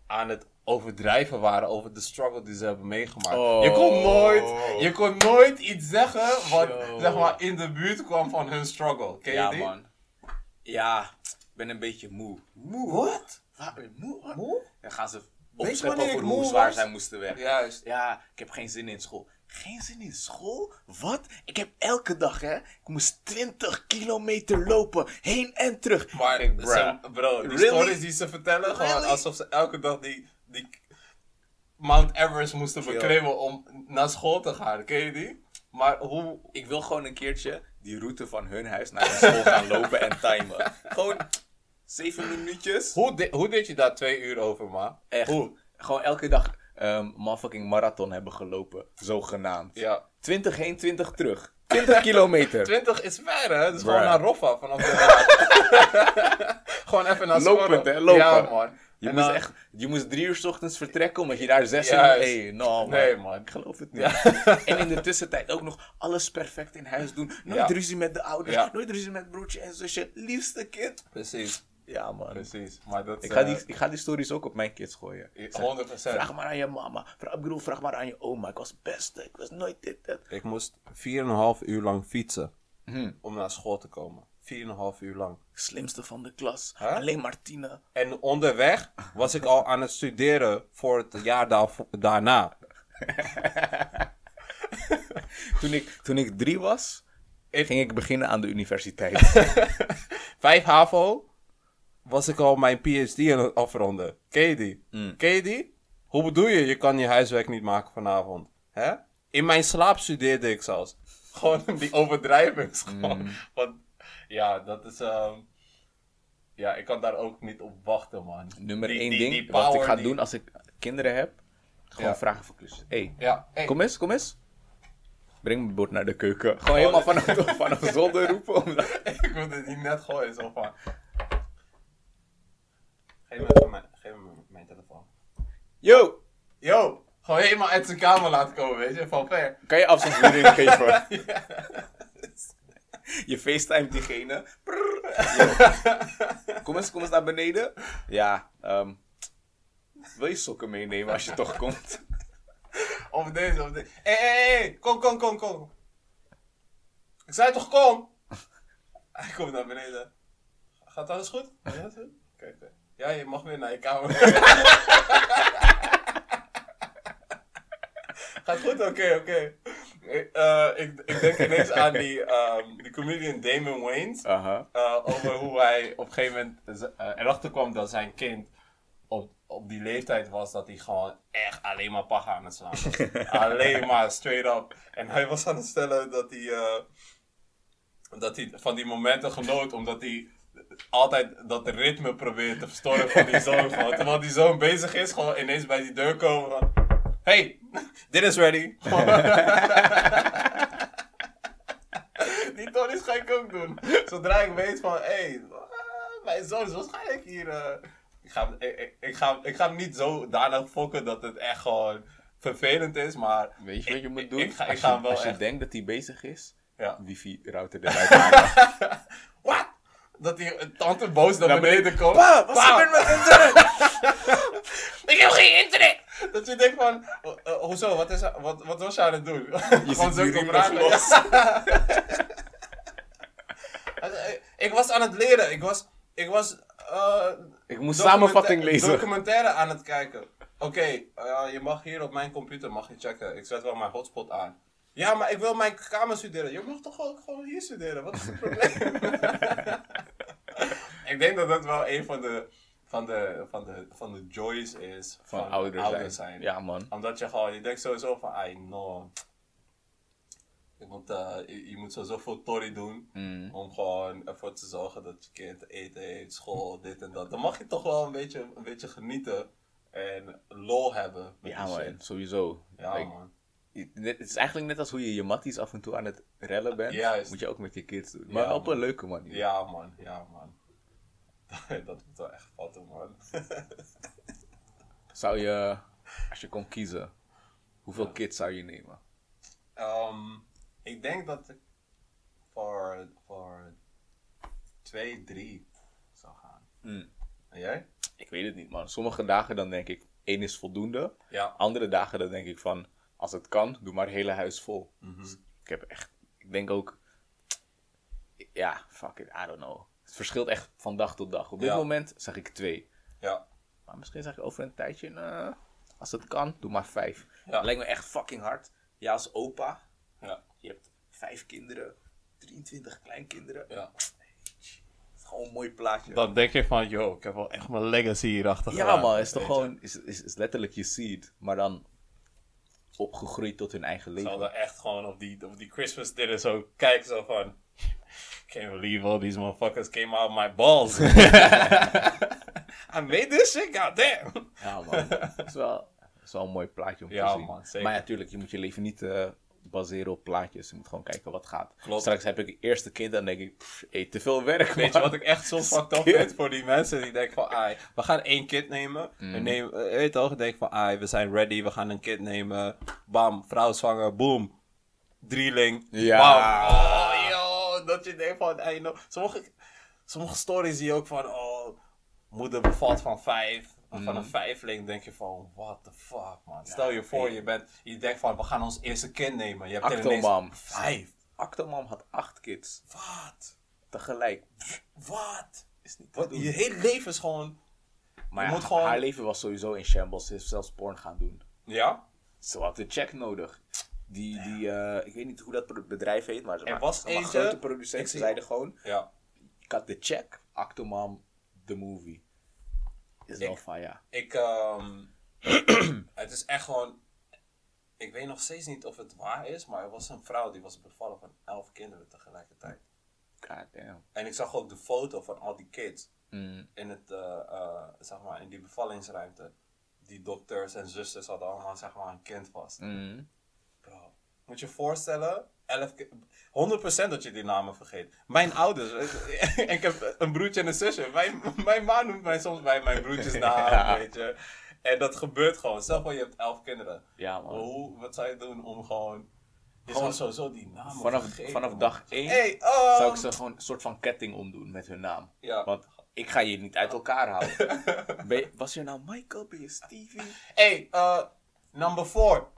aan het overdrijven waren over de struggle die ze hebben meegemaakt. Oh. Je, kon nooit, je kon nooit iets zeggen wat Yo. zeg maar, in de buurt kwam van hun struggle. Ken je ja, die? Man. Ja, ik ben een beetje moe. Moe? Wat? Waar ben je moe? Moe? Dan gaan ze opscheppen over hoe zwaar was? zij moesten werken. Juist. Ja, ik heb geen zin in school. Geen zin in school? Wat? Ik heb elke dag, hè. Ik moest twintig kilometer lopen. Heen en terug. Maar ik, bro. Ze, bro die really? stories die ze vertellen. Really? Gewoon alsof ze elke dag die, die Mount Everest moesten beklimmen om naar school te gaan. Ken je die? Maar hoe... Ik wil gewoon een keertje die route van hun huis naar hun school gaan lopen en timen. Gewoon... Zeven minuutjes. Hoe, de, hoe deed je daar twee uur over, ma? Echt. Hoe? Gewoon elke dag um, motherfucking marathon hebben gelopen. Zogenaamd. Ja. twintig heen, twintig terug. twintig kilometer. twintig is ver, hè? Dus Bruh. gewoon naar Roffa vanaf de Gewoon even naar school. Lopend, hè? Lopen. Ja, man. Je moest, dan... echt, je moest drie uur 's ochtends vertrekken, omdat je daar zes uur... Hey, no, nee, man. Ik geloof het niet. Ja. En in de tussentijd ook nog alles perfect in huis doen. Nooit ja. ruzie met de ouders. Ja. Nooit ruzie met broertje en zusje. Liefste kind. Precies. Ja, man. Precies. Maar dat, ik, ga die, uh, ik ga die stories ook op mijn kids gooien. honderd procent. Vraag maar aan je mama. Vraag, ik bedoel, vraag maar aan je oma. Ik was het beste. Ik was nooit dit, dat. Ik moest vier en een half uur lang fietsen. Hmm. Om naar school te komen. vier en een half uur lang. Slimste van de klas. Huh? Alleen Martina. En onderweg was ik al aan het studeren voor het jaar da- daarna. toen, ik, toen ik drie was, ik... ging ik beginnen aan de universiteit. Vijf HAVO. Was ik al mijn P H D aan het afronden. Ken je die? Mm. Ken je die? Hoe bedoel je? Je kan je huiswerk niet maken vanavond. Hè? In mijn slaap studeerde ik zelfs. Gewoon die overdrijvings. Gewoon. Mm. Want, ja, dat is... Uh, ja, ik kan daar ook niet op wachten, man. Nummer die, één die, ding die power, wat ik ga die... doen als ik kinderen heb. Gewoon ja. vragen voor klussen. Hey, ja, hey. kom eens, kom eens. Breng mijn bord naar de keuken. Gewoon, gewoon helemaal vanaf, vanaf, vanaf zolder roepen. Omdat... ik moet het niet net gooien, zo van... Geef me even mijn, geef me mijn telefoon. Yo! Yo! Gewoon helemaal uit zijn kamer laten komen, weet je? Van ver. Kan je afstandsbediening geven? Ja. Je facetimet diegene. Kom eens, kom eens naar beneden. Ja, um, wil je sokken meenemen als je toch komt? Of deze, of deze. Hé, hé, hé! Kom, kom, kom, kom! Ik zei toch kom? Hij komt naar beneden. Gaat alles goed? Gaat alles goed? Oké, oké. Ja, je mag weer naar je kamer. Gaat goed? Oké, okay, oké. Okay. Uh, ik, ik denk ineens aan die, um, die comedian Damon Wayne. Uh-huh. Uh, over hoe hij op een gegeven moment uh, erachter kwam dat zijn kind op, op die leeftijd was dat hij gewoon echt alleen maar paga aan het slaan was. Alleen maar straight up. En hij was aan het stellen dat hij, uh, dat hij van die momenten genoot omdat hij... altijd dat ritme probeert te verstoren van die zoon. Gewoon. Terwijl die zoon bezig is, gewoon ineens bij die deur komen van... Hey, dit is ready. Die Tony's ga ik ook doen. Zodra ik weet van... Hey, mijn zoon is waarschijnlijk hier... Uh... Ik, ga, ik, ik, ga, ik ga hem niet zo daarna fokken dat het echt gewoon vervelend is, maar... Weet je wat je ik, moet doen? Ik ga, ik als ga je, hem wel als echt... je denkt dat hij bezig is, ja. wifi router eruit halen. Wat? Dat die tante boos naar beneden komt. Pa, wat pa. is met mijn internet? Ik heb geen internet! Dat je denkt van, uh, hoezo, wat, is, wat, wat was je aan het doen? Je zit die riem nog los. Ik was aan het leren. Ik was... Ik was... Uh, ik moest samenvatting lezen. Documentaire aan het kijken. Oké, okay, uh, je mag hier op mijn computer mag je checken. Ik zet wel mijn hotspot aan. Ja, maar ik wil mijn kamer studeren. Je mag toch ook gewoon hier studeren? Wat is het probleem? Ik denk dat dat wel een van de... Van de, van, de, van de joys is van, van ouder, ouder zijn. zijn. Ja, man. Omdat je gewoon, je denkt sowieso van, I know. Je moet, uh, je, je moet sowieso veel torrie doen. Mm. Om gewoon ervoor te zorgen dat je kind eten heeft, school, dit en dat. Dan mag je toch wel een beetje, een beetje genieten. En lol hebben. Ja, man. Shit. Sowieso. Ja, like, man. Het is eigenlijk net als hoe je je matties af en toe aan het rellen bent. Juist. Moet je ook met je kids doen. Maar ja, op man. een leuke manier. Ja, man. Ja, man. Dat moet wel echt vatten, man. Zou je, als je kon kiezen, hoeveel ja. kids zou je nemen? Um, ik denk dat ik voor, voor twee, drie zou gaan. Mm. En jij? Ik weet het niet, man. Sommige dagen dan denk ik, één is voldoende. Ja. Andere dagen dan denk ik van, als het kan, doe maar het hele huis vol. Mm-hmm. Dus ik heb echt, ik denk ook, ja, fuck it, I don't know. Het verschilt echt van dag tot dag. Op dit ja. moment zeg ik twee. Ja. Maar misschien zeg ik over een tijdje... Uh, als het kan, doe maar vijf. Ja. Dat lijkt me echt fucking hard. Ja, als opa. Ja. Je hebt vijf kinderen. drieëntwintig kleinkinderen. Ja. Het is gewoon een mooi plaatje. Dan denk je van... Yo, ik heb wel echt mijn legacy hierachter gedaan. Ja man, het is toch gewoon... Is, is, is letterlijk je seed. Maar dan... Opgegroeid tot hun eigen leven. Zal dan echt gewoon op die, op die Christmas dinner zo kijken zo van... Can't believe all these motherfuckers came out of my balls. I made this shit, goddamn. Ja man, dat is wel, dat is wel een mooi plaatje om ja, te zien. Man, maar natuurlijk, ja, je moet je leven niet uh, baseren op plaatjes. Je moet gewoon kijken wat gaat. Klopt. Straks heb ik het eerste kind en denk ik, pff, eet te veel werk. Weet man. je wat ik echt zo fucked up vind voor die mensen die denken van, ai, we gaan één kind nemen. Mm. En neem, uh, weet toch, denk van, ai, we zijn ready, we gaan een kind nemen. Bam, vrouw zwanger, boom. Drieling, ja. Bam. Oh, yo. Dat je denkt van, hey, no. sommige, sommige stories zie je ook van, oh, moeder bevalt van vijf, mm. van een vijfling, denk je van, what the fuck, man. Ja, stel je voor, hey. je bent, je denkt van, we gaan ons eerste kind nemen. Je hebt Actomam. Vijf. Actomam had acht kids. Wat? Tegelijk. Wat? Is niet Wat? Je hele leven is gewoon... Maar je ja, moet gewoon... haar leven was sowieso in shambles. Ze heeft zelfs porn gaan doen. Ja? Ze had de check nodig. Die, die uh, ik weet niet hoe dat bedrijf heet, maar ze er was een grote producent. Ze zeiden gewoon, ja. Ik had de check, Actomam, the movie. Is wel van, ja. Ik, um, het is echt gewoon, ik weet nog steeds niet of het waar is, maar er was een vrouw die was bevallen van elf kinderen tegelijkertijd. God damn. En ik zag ook de foto van al die kids mm. in, het, uh, uh, zeg maar, in die bevallingsruimte. Die dokters en zusters hadden allemaal zeg maar, een kind vast. Mm. Moet je je voorstellen, elf, honderd procent dat je die namen vergeet. Mijn ouders, ik heb een broertje en een zusje. Mijn, mijn ma noemt mij soms bij mijn broertjes naam, ja. weet je. En dat gebeurt gewoon. Stel gewoon, je hebt elf kinderen. Ja, man. Hoe, wat zou je doen om gewoon... Je gewoon zou sowieso die namen vanaf, vergeten. Vanaf dag één hey, um... zou ik ze gewoon een soort van ketting omdoen met hun naam. Ja. Want ik ga je niet uit elkaar houden. ben je, was je nou Michael? Ben je Stevie? Hé, hey, uh... number four.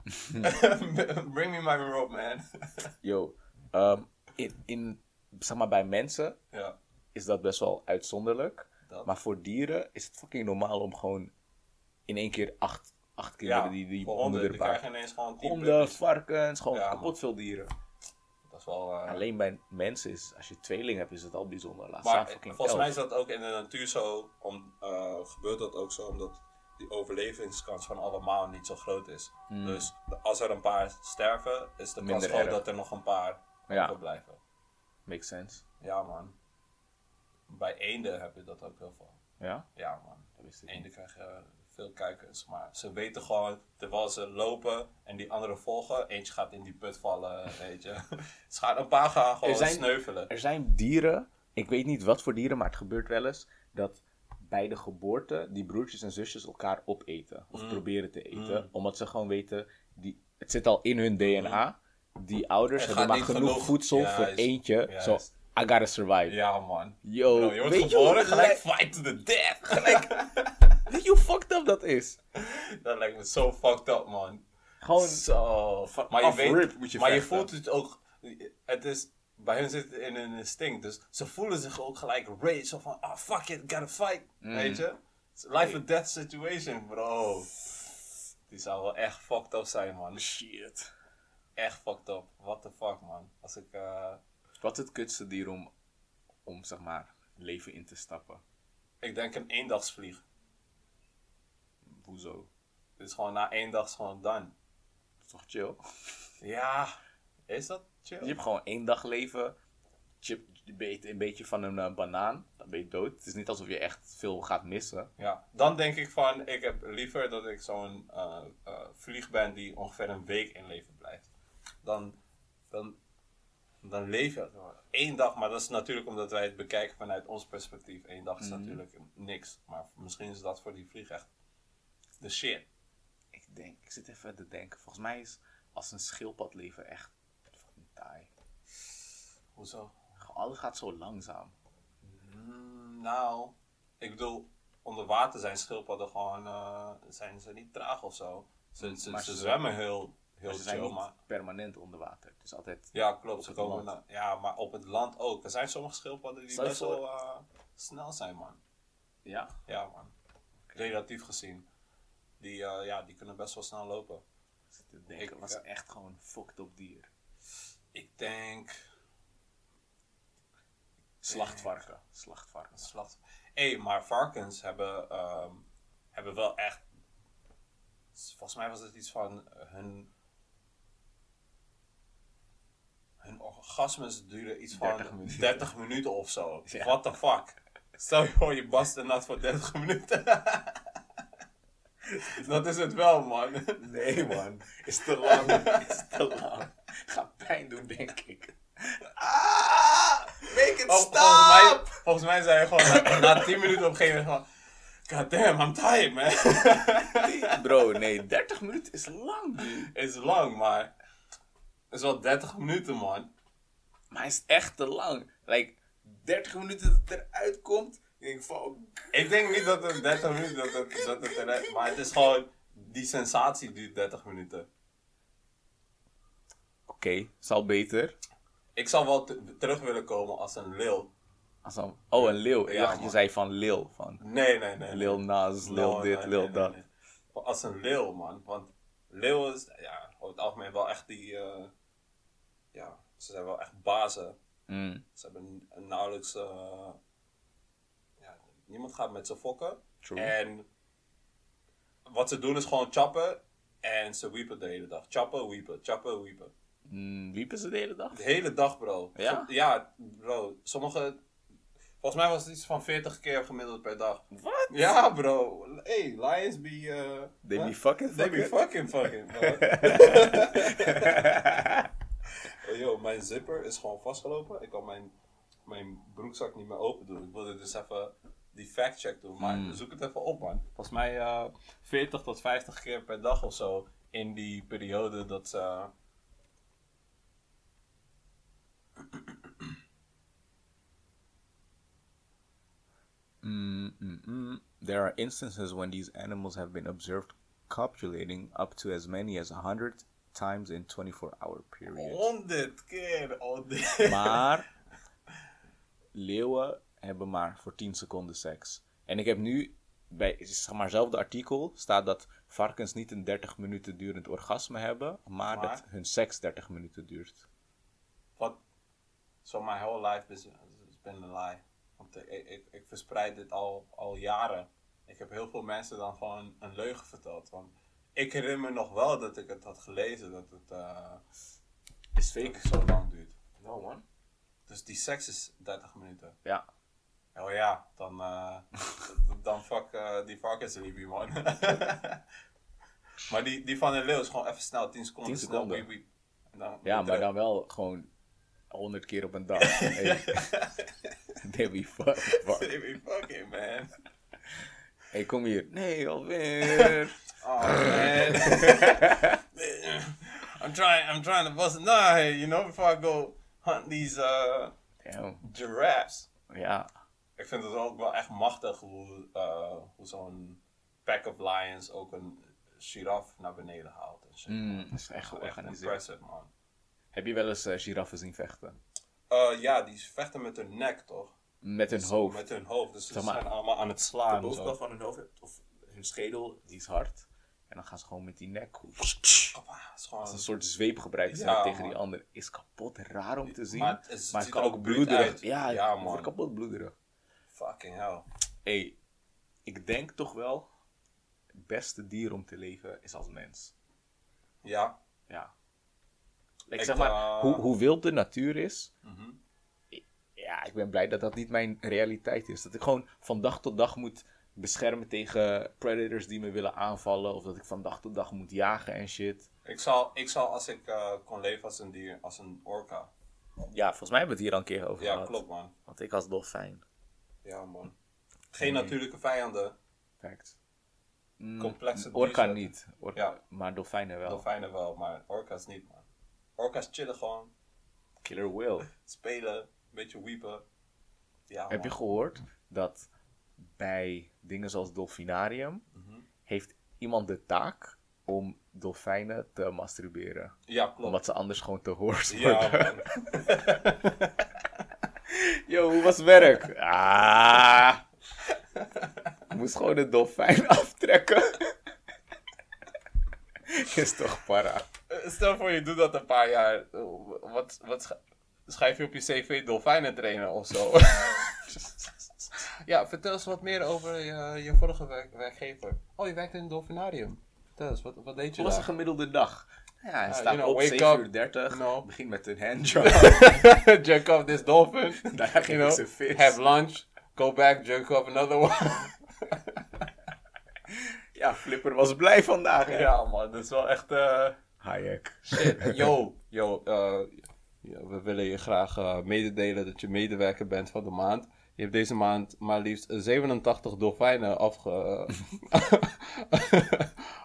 Bring me my rope, man. Yo, um, in, in, zeg maar bij mensen ja. is dat best wel uitzonderlijk. Dat. Maar voor dieren is het fucking normaal om gewoon in één keer acht, acht kinderen ja, die, die onder de paard. Honden, varkens, gewoon ja, kapot veel dieren. Dat is wel, uh... Alleen bij mensen is, als je tweeling hebt, is het al bijzonder. Laat maar staan, volgens elf. mij is dat ook in de natuur zo, om, uh, gebeurt dat ook zo omdat... die overlevingskans van allemaal niet zo groot is. Mm. Dus als er een paar sterven, is de kans groot dat er nog een paar ja. overblijven. Makes sense. Ja, man. Bij eenden heb je dat ook heel veel. Ja? Ja, man. Dat wist ik eenden niet. Krijgen veel kuikens, maar ze weten gewoon, terwijl ze lopen en die anderen volgen, eentje gaat in die put vallen, weet je. Ze gaan een paar gaan gewoon er zijn, sneuvelen. Er zijn dieren, ik weet niet wat voor dieren, maar het gebeurt wel eens, dat... bij de geboorte die broertjes en zusjes elkaar opeten. Of mm. proberen te eten. Mm. Omdat ze gewoon weten, die, het zit al in hun D N A. Die ouders hebben maar genoeg geloven. voedsel ja, voor juist. eentje. Zo, so, I gotta survive. Ja man. Yo, Bro, je wordt geboren, gelijk fight to the death. Gelijk, weet je hoe fucked up dat is? Dat lijkt me zo fucked up, man. Gewoon zo. So, maar je, weet, maar je voelt het ook, het is... bij hun zit in hun instinct. Dus ze voelen zich ook gelijk rage. Zo van, ah, oh, fuck it, gotta fight. Mm. Weet je? It's life hey. or death situation, bro. Die zou wel echt fucked up zijn, man. Shit. Echt fucked up. What the fuck, man. Als ik... Uh... Wat is het kutste dier om, om, zeg maar, leven in te stappen? Ik denk een eendagsvlieg. Hoezo? Het is gewoon na één dag is gewoon done. Dat is toch chill? Ja. Is dat chill? Je hebt gewoon één dag leven. Je eet een beetje van een uh, banaan. Dan ben je dood. Het is niet alsof je echt veel gaat missen. Ja. Dan denk ik van, ik heb liever dat ik zo'n uh, uh, vlieg ben die ongeveer een week in leven blijft. Dan... dan Dan leef je één dag, maar dat is natuurlijk omdat wij het bekijken vanuit ons perspectief. Eén dag is mm. natuurlijk niks, maar misschien is dat voor die vlieg echt de shit. Ik denk, ik zit even te denken. Volgens mij is als een schildpad leven echt fucking taai. Hoezo? Alles gaat zo langzaam. Mm, nou, ik bedoel, onder water zijn schildpadden gewoon, uh, zijn ze niet traag of zo. Ze, mm, ze, ze zwemmen heel... Heel ze zijn chill, niet maar... permanent onder water. Dus altijd ja, klopt. Ze komen na, ja, maar op het land ook. Er zijn sommige schildpadden die best wel uh, snel zijn, man. Ja? Ja, man. Okay. Relatief gezien. Die, uh, ja, die kunnen best wel snel lopen. Dus ik denk, dat was ja. echt gewoon een fucked up dier. Ik denk... Slachtvarken. Slachtvarken. Slacht... Hé, hey, maar varkens hebben, um, hebben wel echt... Volgens mij was het iets van hun... Hun orgasmes duren iets dertig van minuten. dertig minuten of zo. Ja. What the fuck? Stel je voor, je bast een nat voor dertig minuten. Dat is het wel, man. Nee, man. Is te lang. Is te lang. Gaat pijn doen, denk ik. Ah, make it stop! Volgens mij, volgens mij zijn we gewoon na, na tien minuten op een gegeven moment van... God damn, I'm tired, man. Bro, nee, dertig minuten is lang, dude. Is lang, maar... Het is wel dertig minuten, man. Maar het is echt te lang. Like, dertig minuten dat het eruit komt. Ik denk van... Ik denk niet dat het dertig minuten dat het, dat het eruit... Maar het is gewoon... Die sensatie duurt dertig minuten. Oké, okay, zal beter. Ik zou wel t- terug willen komen als een leeuw. Als een, oh, een leeuw. Ik ja, dacht, man. Je zei van leeuw. Van, nee, nee, nee. Leeuw naast, leeuw no, dit, nee, leeuw nee, dat. Nee, nee. Als een leeuw, man. Want leeuwen is... Ja, over het algemeen wel echt die... Uh, ja, ze zijn wel echt bazen. Mm. Ze hebben nauwelijks... Uh, ja, niemand gaat met ze fokken. True. En wat ze doen is gewoon chappen. En ze wiepen de hele dag. Chappen, wiepen, chappen, wiepen. Mm, wiepen ze de hele dag? De hele dag, bro. Ja? Zo, ja, bro. Sommige... Volgens mij was het iets van veertig keer gemiddeld per dag. Wat? Ja, bro. Hey, lions be... Uh, they huh? be fucking They fucking. be fucking fucking, bro. Oh, yo, mijn zipper is gewoon vastgelopen. Ik kan mijn, mijn broekzak niet meer open doen. Ik wilde dus even die fact-check doen. Maar mm. zoek het even op, man. Volgens mij uh, veertig tot vijftig keer per dag of zo. In die periode dat... Uh, Mm-mm-mm. There are instances when these animals have been observed copulating up to as many as one hundred times in twenty-four hour periods. honderd keer! honderd. Maar leeuwen hebben maar voor tien seconden seks. En ik heb nu bij zeg maar zelfde artikel staat dat varkens niet een dertig minuten durend orgasme hebben, maar, maar dat hun seks dertig minuten duurt. Wat? So my whole life has been a lie. Want ik, ik, ik verspreid dit al, al jaren. Ik heb heel veel mensen dan gewoon een leugen verteld. Want ik herinner me nog wel dat ik het had gelezen. Dat het uh, is fake zo lang duurt. No man. Dus die seks is dertig minuten. Ja. Oh ja, dan, uh, dan fuck uh, die varkensliebie man. Maar die, die van de leeuw is gewoon even snel. tien seconden. tien seconden. Snel, wiep, wiep. Dan, ja, maar terug. Dan wel gewoon honderd keer op een dag. Hey. They be fucking fuck. They be fucking, man. Hey, kom hier. Nee, alweer. Oh, man. I'm trying, I'm trying to bust a nut, you know, before I go hunt these uh, giraffes. Ja. Ik vind het ook wel echt machtig hoe, uh, hoe zo'n pack of lions ook een giraf naar beneden haalt. En shit. Mm, dat is echt, echt, echt impressive, man. Heb je wel eens uh, giraffen zien vechten? Uh, ja, die vechten met hun nek, toch? Met hun dus, hoofd. Met hun hoofd. Dus ze zijn allemaal aan het slaan. De bovenkant van hun hoofd, of hun schedel, die is hard. En dan gaan ze gewoon met die nek. Als een soort zweep gebruiken ze ja, tegen man. die ander. Is kapot raar om te zien. Maar het, is, maar het kan ook bloederig. Ja, ja, man. Wordt kapot bloederig. Fucking hell. Hey, ik denk toch wel. Het beste dier om te leven is als mens. Ja. Ja. Ik, ik zeg maar, uh... hoe, hoe wild de natuur is. Mm-hmm. Ja, ik ben blij dat dat niet mijn realiteit is. Dat ik gewoon van dag tot dag moet beschermen tegen predators die me willen aanvallen. Of dat ik van dag tot dag moet jagen en shit. Ik zou, ik zou als ik uh, kon leven als een dier, als een orka. Ja, volgens mij hebben we het hier al een keer over ja, gehad. Ja, klopt man. Want ik als dolfijn. Ja man. Geen nee. natuurlijke vijanden. Fact. Complexe mm, orka dieren. niet. Orka, ja. Maar dolfijnen wel. Dolfijnen wel, maar orka's niet man. Orka's chillen gewoon. Killer whale. Spelen, een beetje wiepen. Ja, heb man. je gehoord dat... bij dingen zoals Dolfinarium... Mm-hmm. heeft iemand de taak... om dolfijnen te masturberen. Ja, klopt. Omdat ze anders gewoon te hoors worden. Ja, yo, hoe was het werk? Ah. Ik moest gewoon de dolfijn aftrekken. Is toch para. Stel voor je doet dat een paar jaar. Wat, wat sch- schrijf je op je cv dolfijnen trainen of zo? Ja, vertel eens wat meer over je, je vorige werk, werkgever. Oh, je werkt in het dolfinarium. Vertel eens, wat, wat deed je was een gemiddelde dag. Ja, hij uh, staat you know, op zeven uur dertig. No. Begint met een handjob. Jerk off this dolphin. Daar ging ik zijn vis. Have lunch. Go back, jerk off another one. Ja, Flipper was blij vandaag. Hè? Ja man, dat is wel echt... Uh... Hayek. Shit, yo. Yo, uh, ja, we willen je graag uh, mededelen dat je medewerker bent van de maand. Je hebt deze maand maar liefst zevenentachtig dolfijnen afge...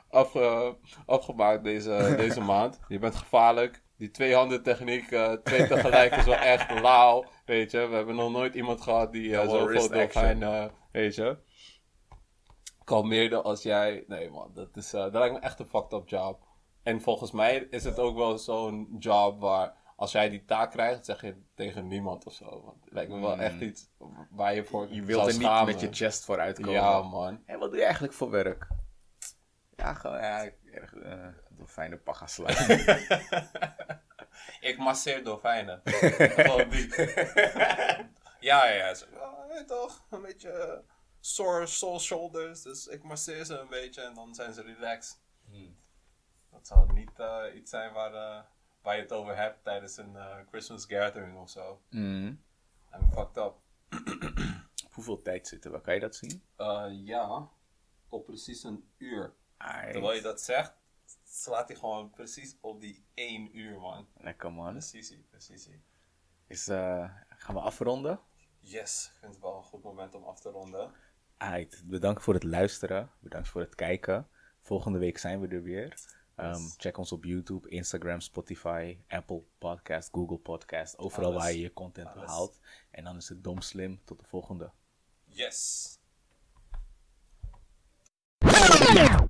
afge... afgemaakt deze, deze maand. Je bent gevaarlijk. Die twee handen techniek, uh, twee tegelijk is wel echt lauw. Weet je, we hebben nog nooit iemand gehad die uh, zoveel dolfijnen, uh, weet je. Kalmeerde als jij... Nee man, dat, is, uh, dat lijkt me echt een fucked up job. En volgens mij is het ook wel zo'n job waar... Als jij die taak krijgt, zeg je tegen niemand of zo. Want het lijkt me wel mm. echt iets waar je voor Je wilt er schamen. niet met je chest voor uitkomen. Ja, man. En wat doe je eigenlijk voor werk? Ja, gewoon... Ja, uh, dolfijnen paga slijmen. Ik masseer dolfijnen. Gewoon die. Ja, ja. Zo, oh, toch? Een beetje sore, sore shoulders. Dus ik masseer ze een beetje en dan zijn ze relaxed. Hmm. Dat zou niet uh, iets zijn waar... Uh, waar je het over hebt tijdens een uh, Christmas gathering of zo. Mm. I'm fucked up. Op hoeveel tijd zitten we? Kan je dat zien? Uh, ja, op precies een uur. Aight. Terwijl je dat zegt, slaat hij gewoon precies op die één uur, man. Lekker, man. Precies, precies. Is, uh, gaan we afronden? Yes, ik vind het wel een goed moment om af te ronden. Aight, bedankt voor het luisteren. Bedankt voor het kijken. Volgende week zijn we er weer. Um, check ons op YouTube, Instagram, Spotify, Apple Podcast, Google Podcast. Overal alles, waar je je content alles. behaalt. En dan is het Dom Slim. Tot de volgende. Yes.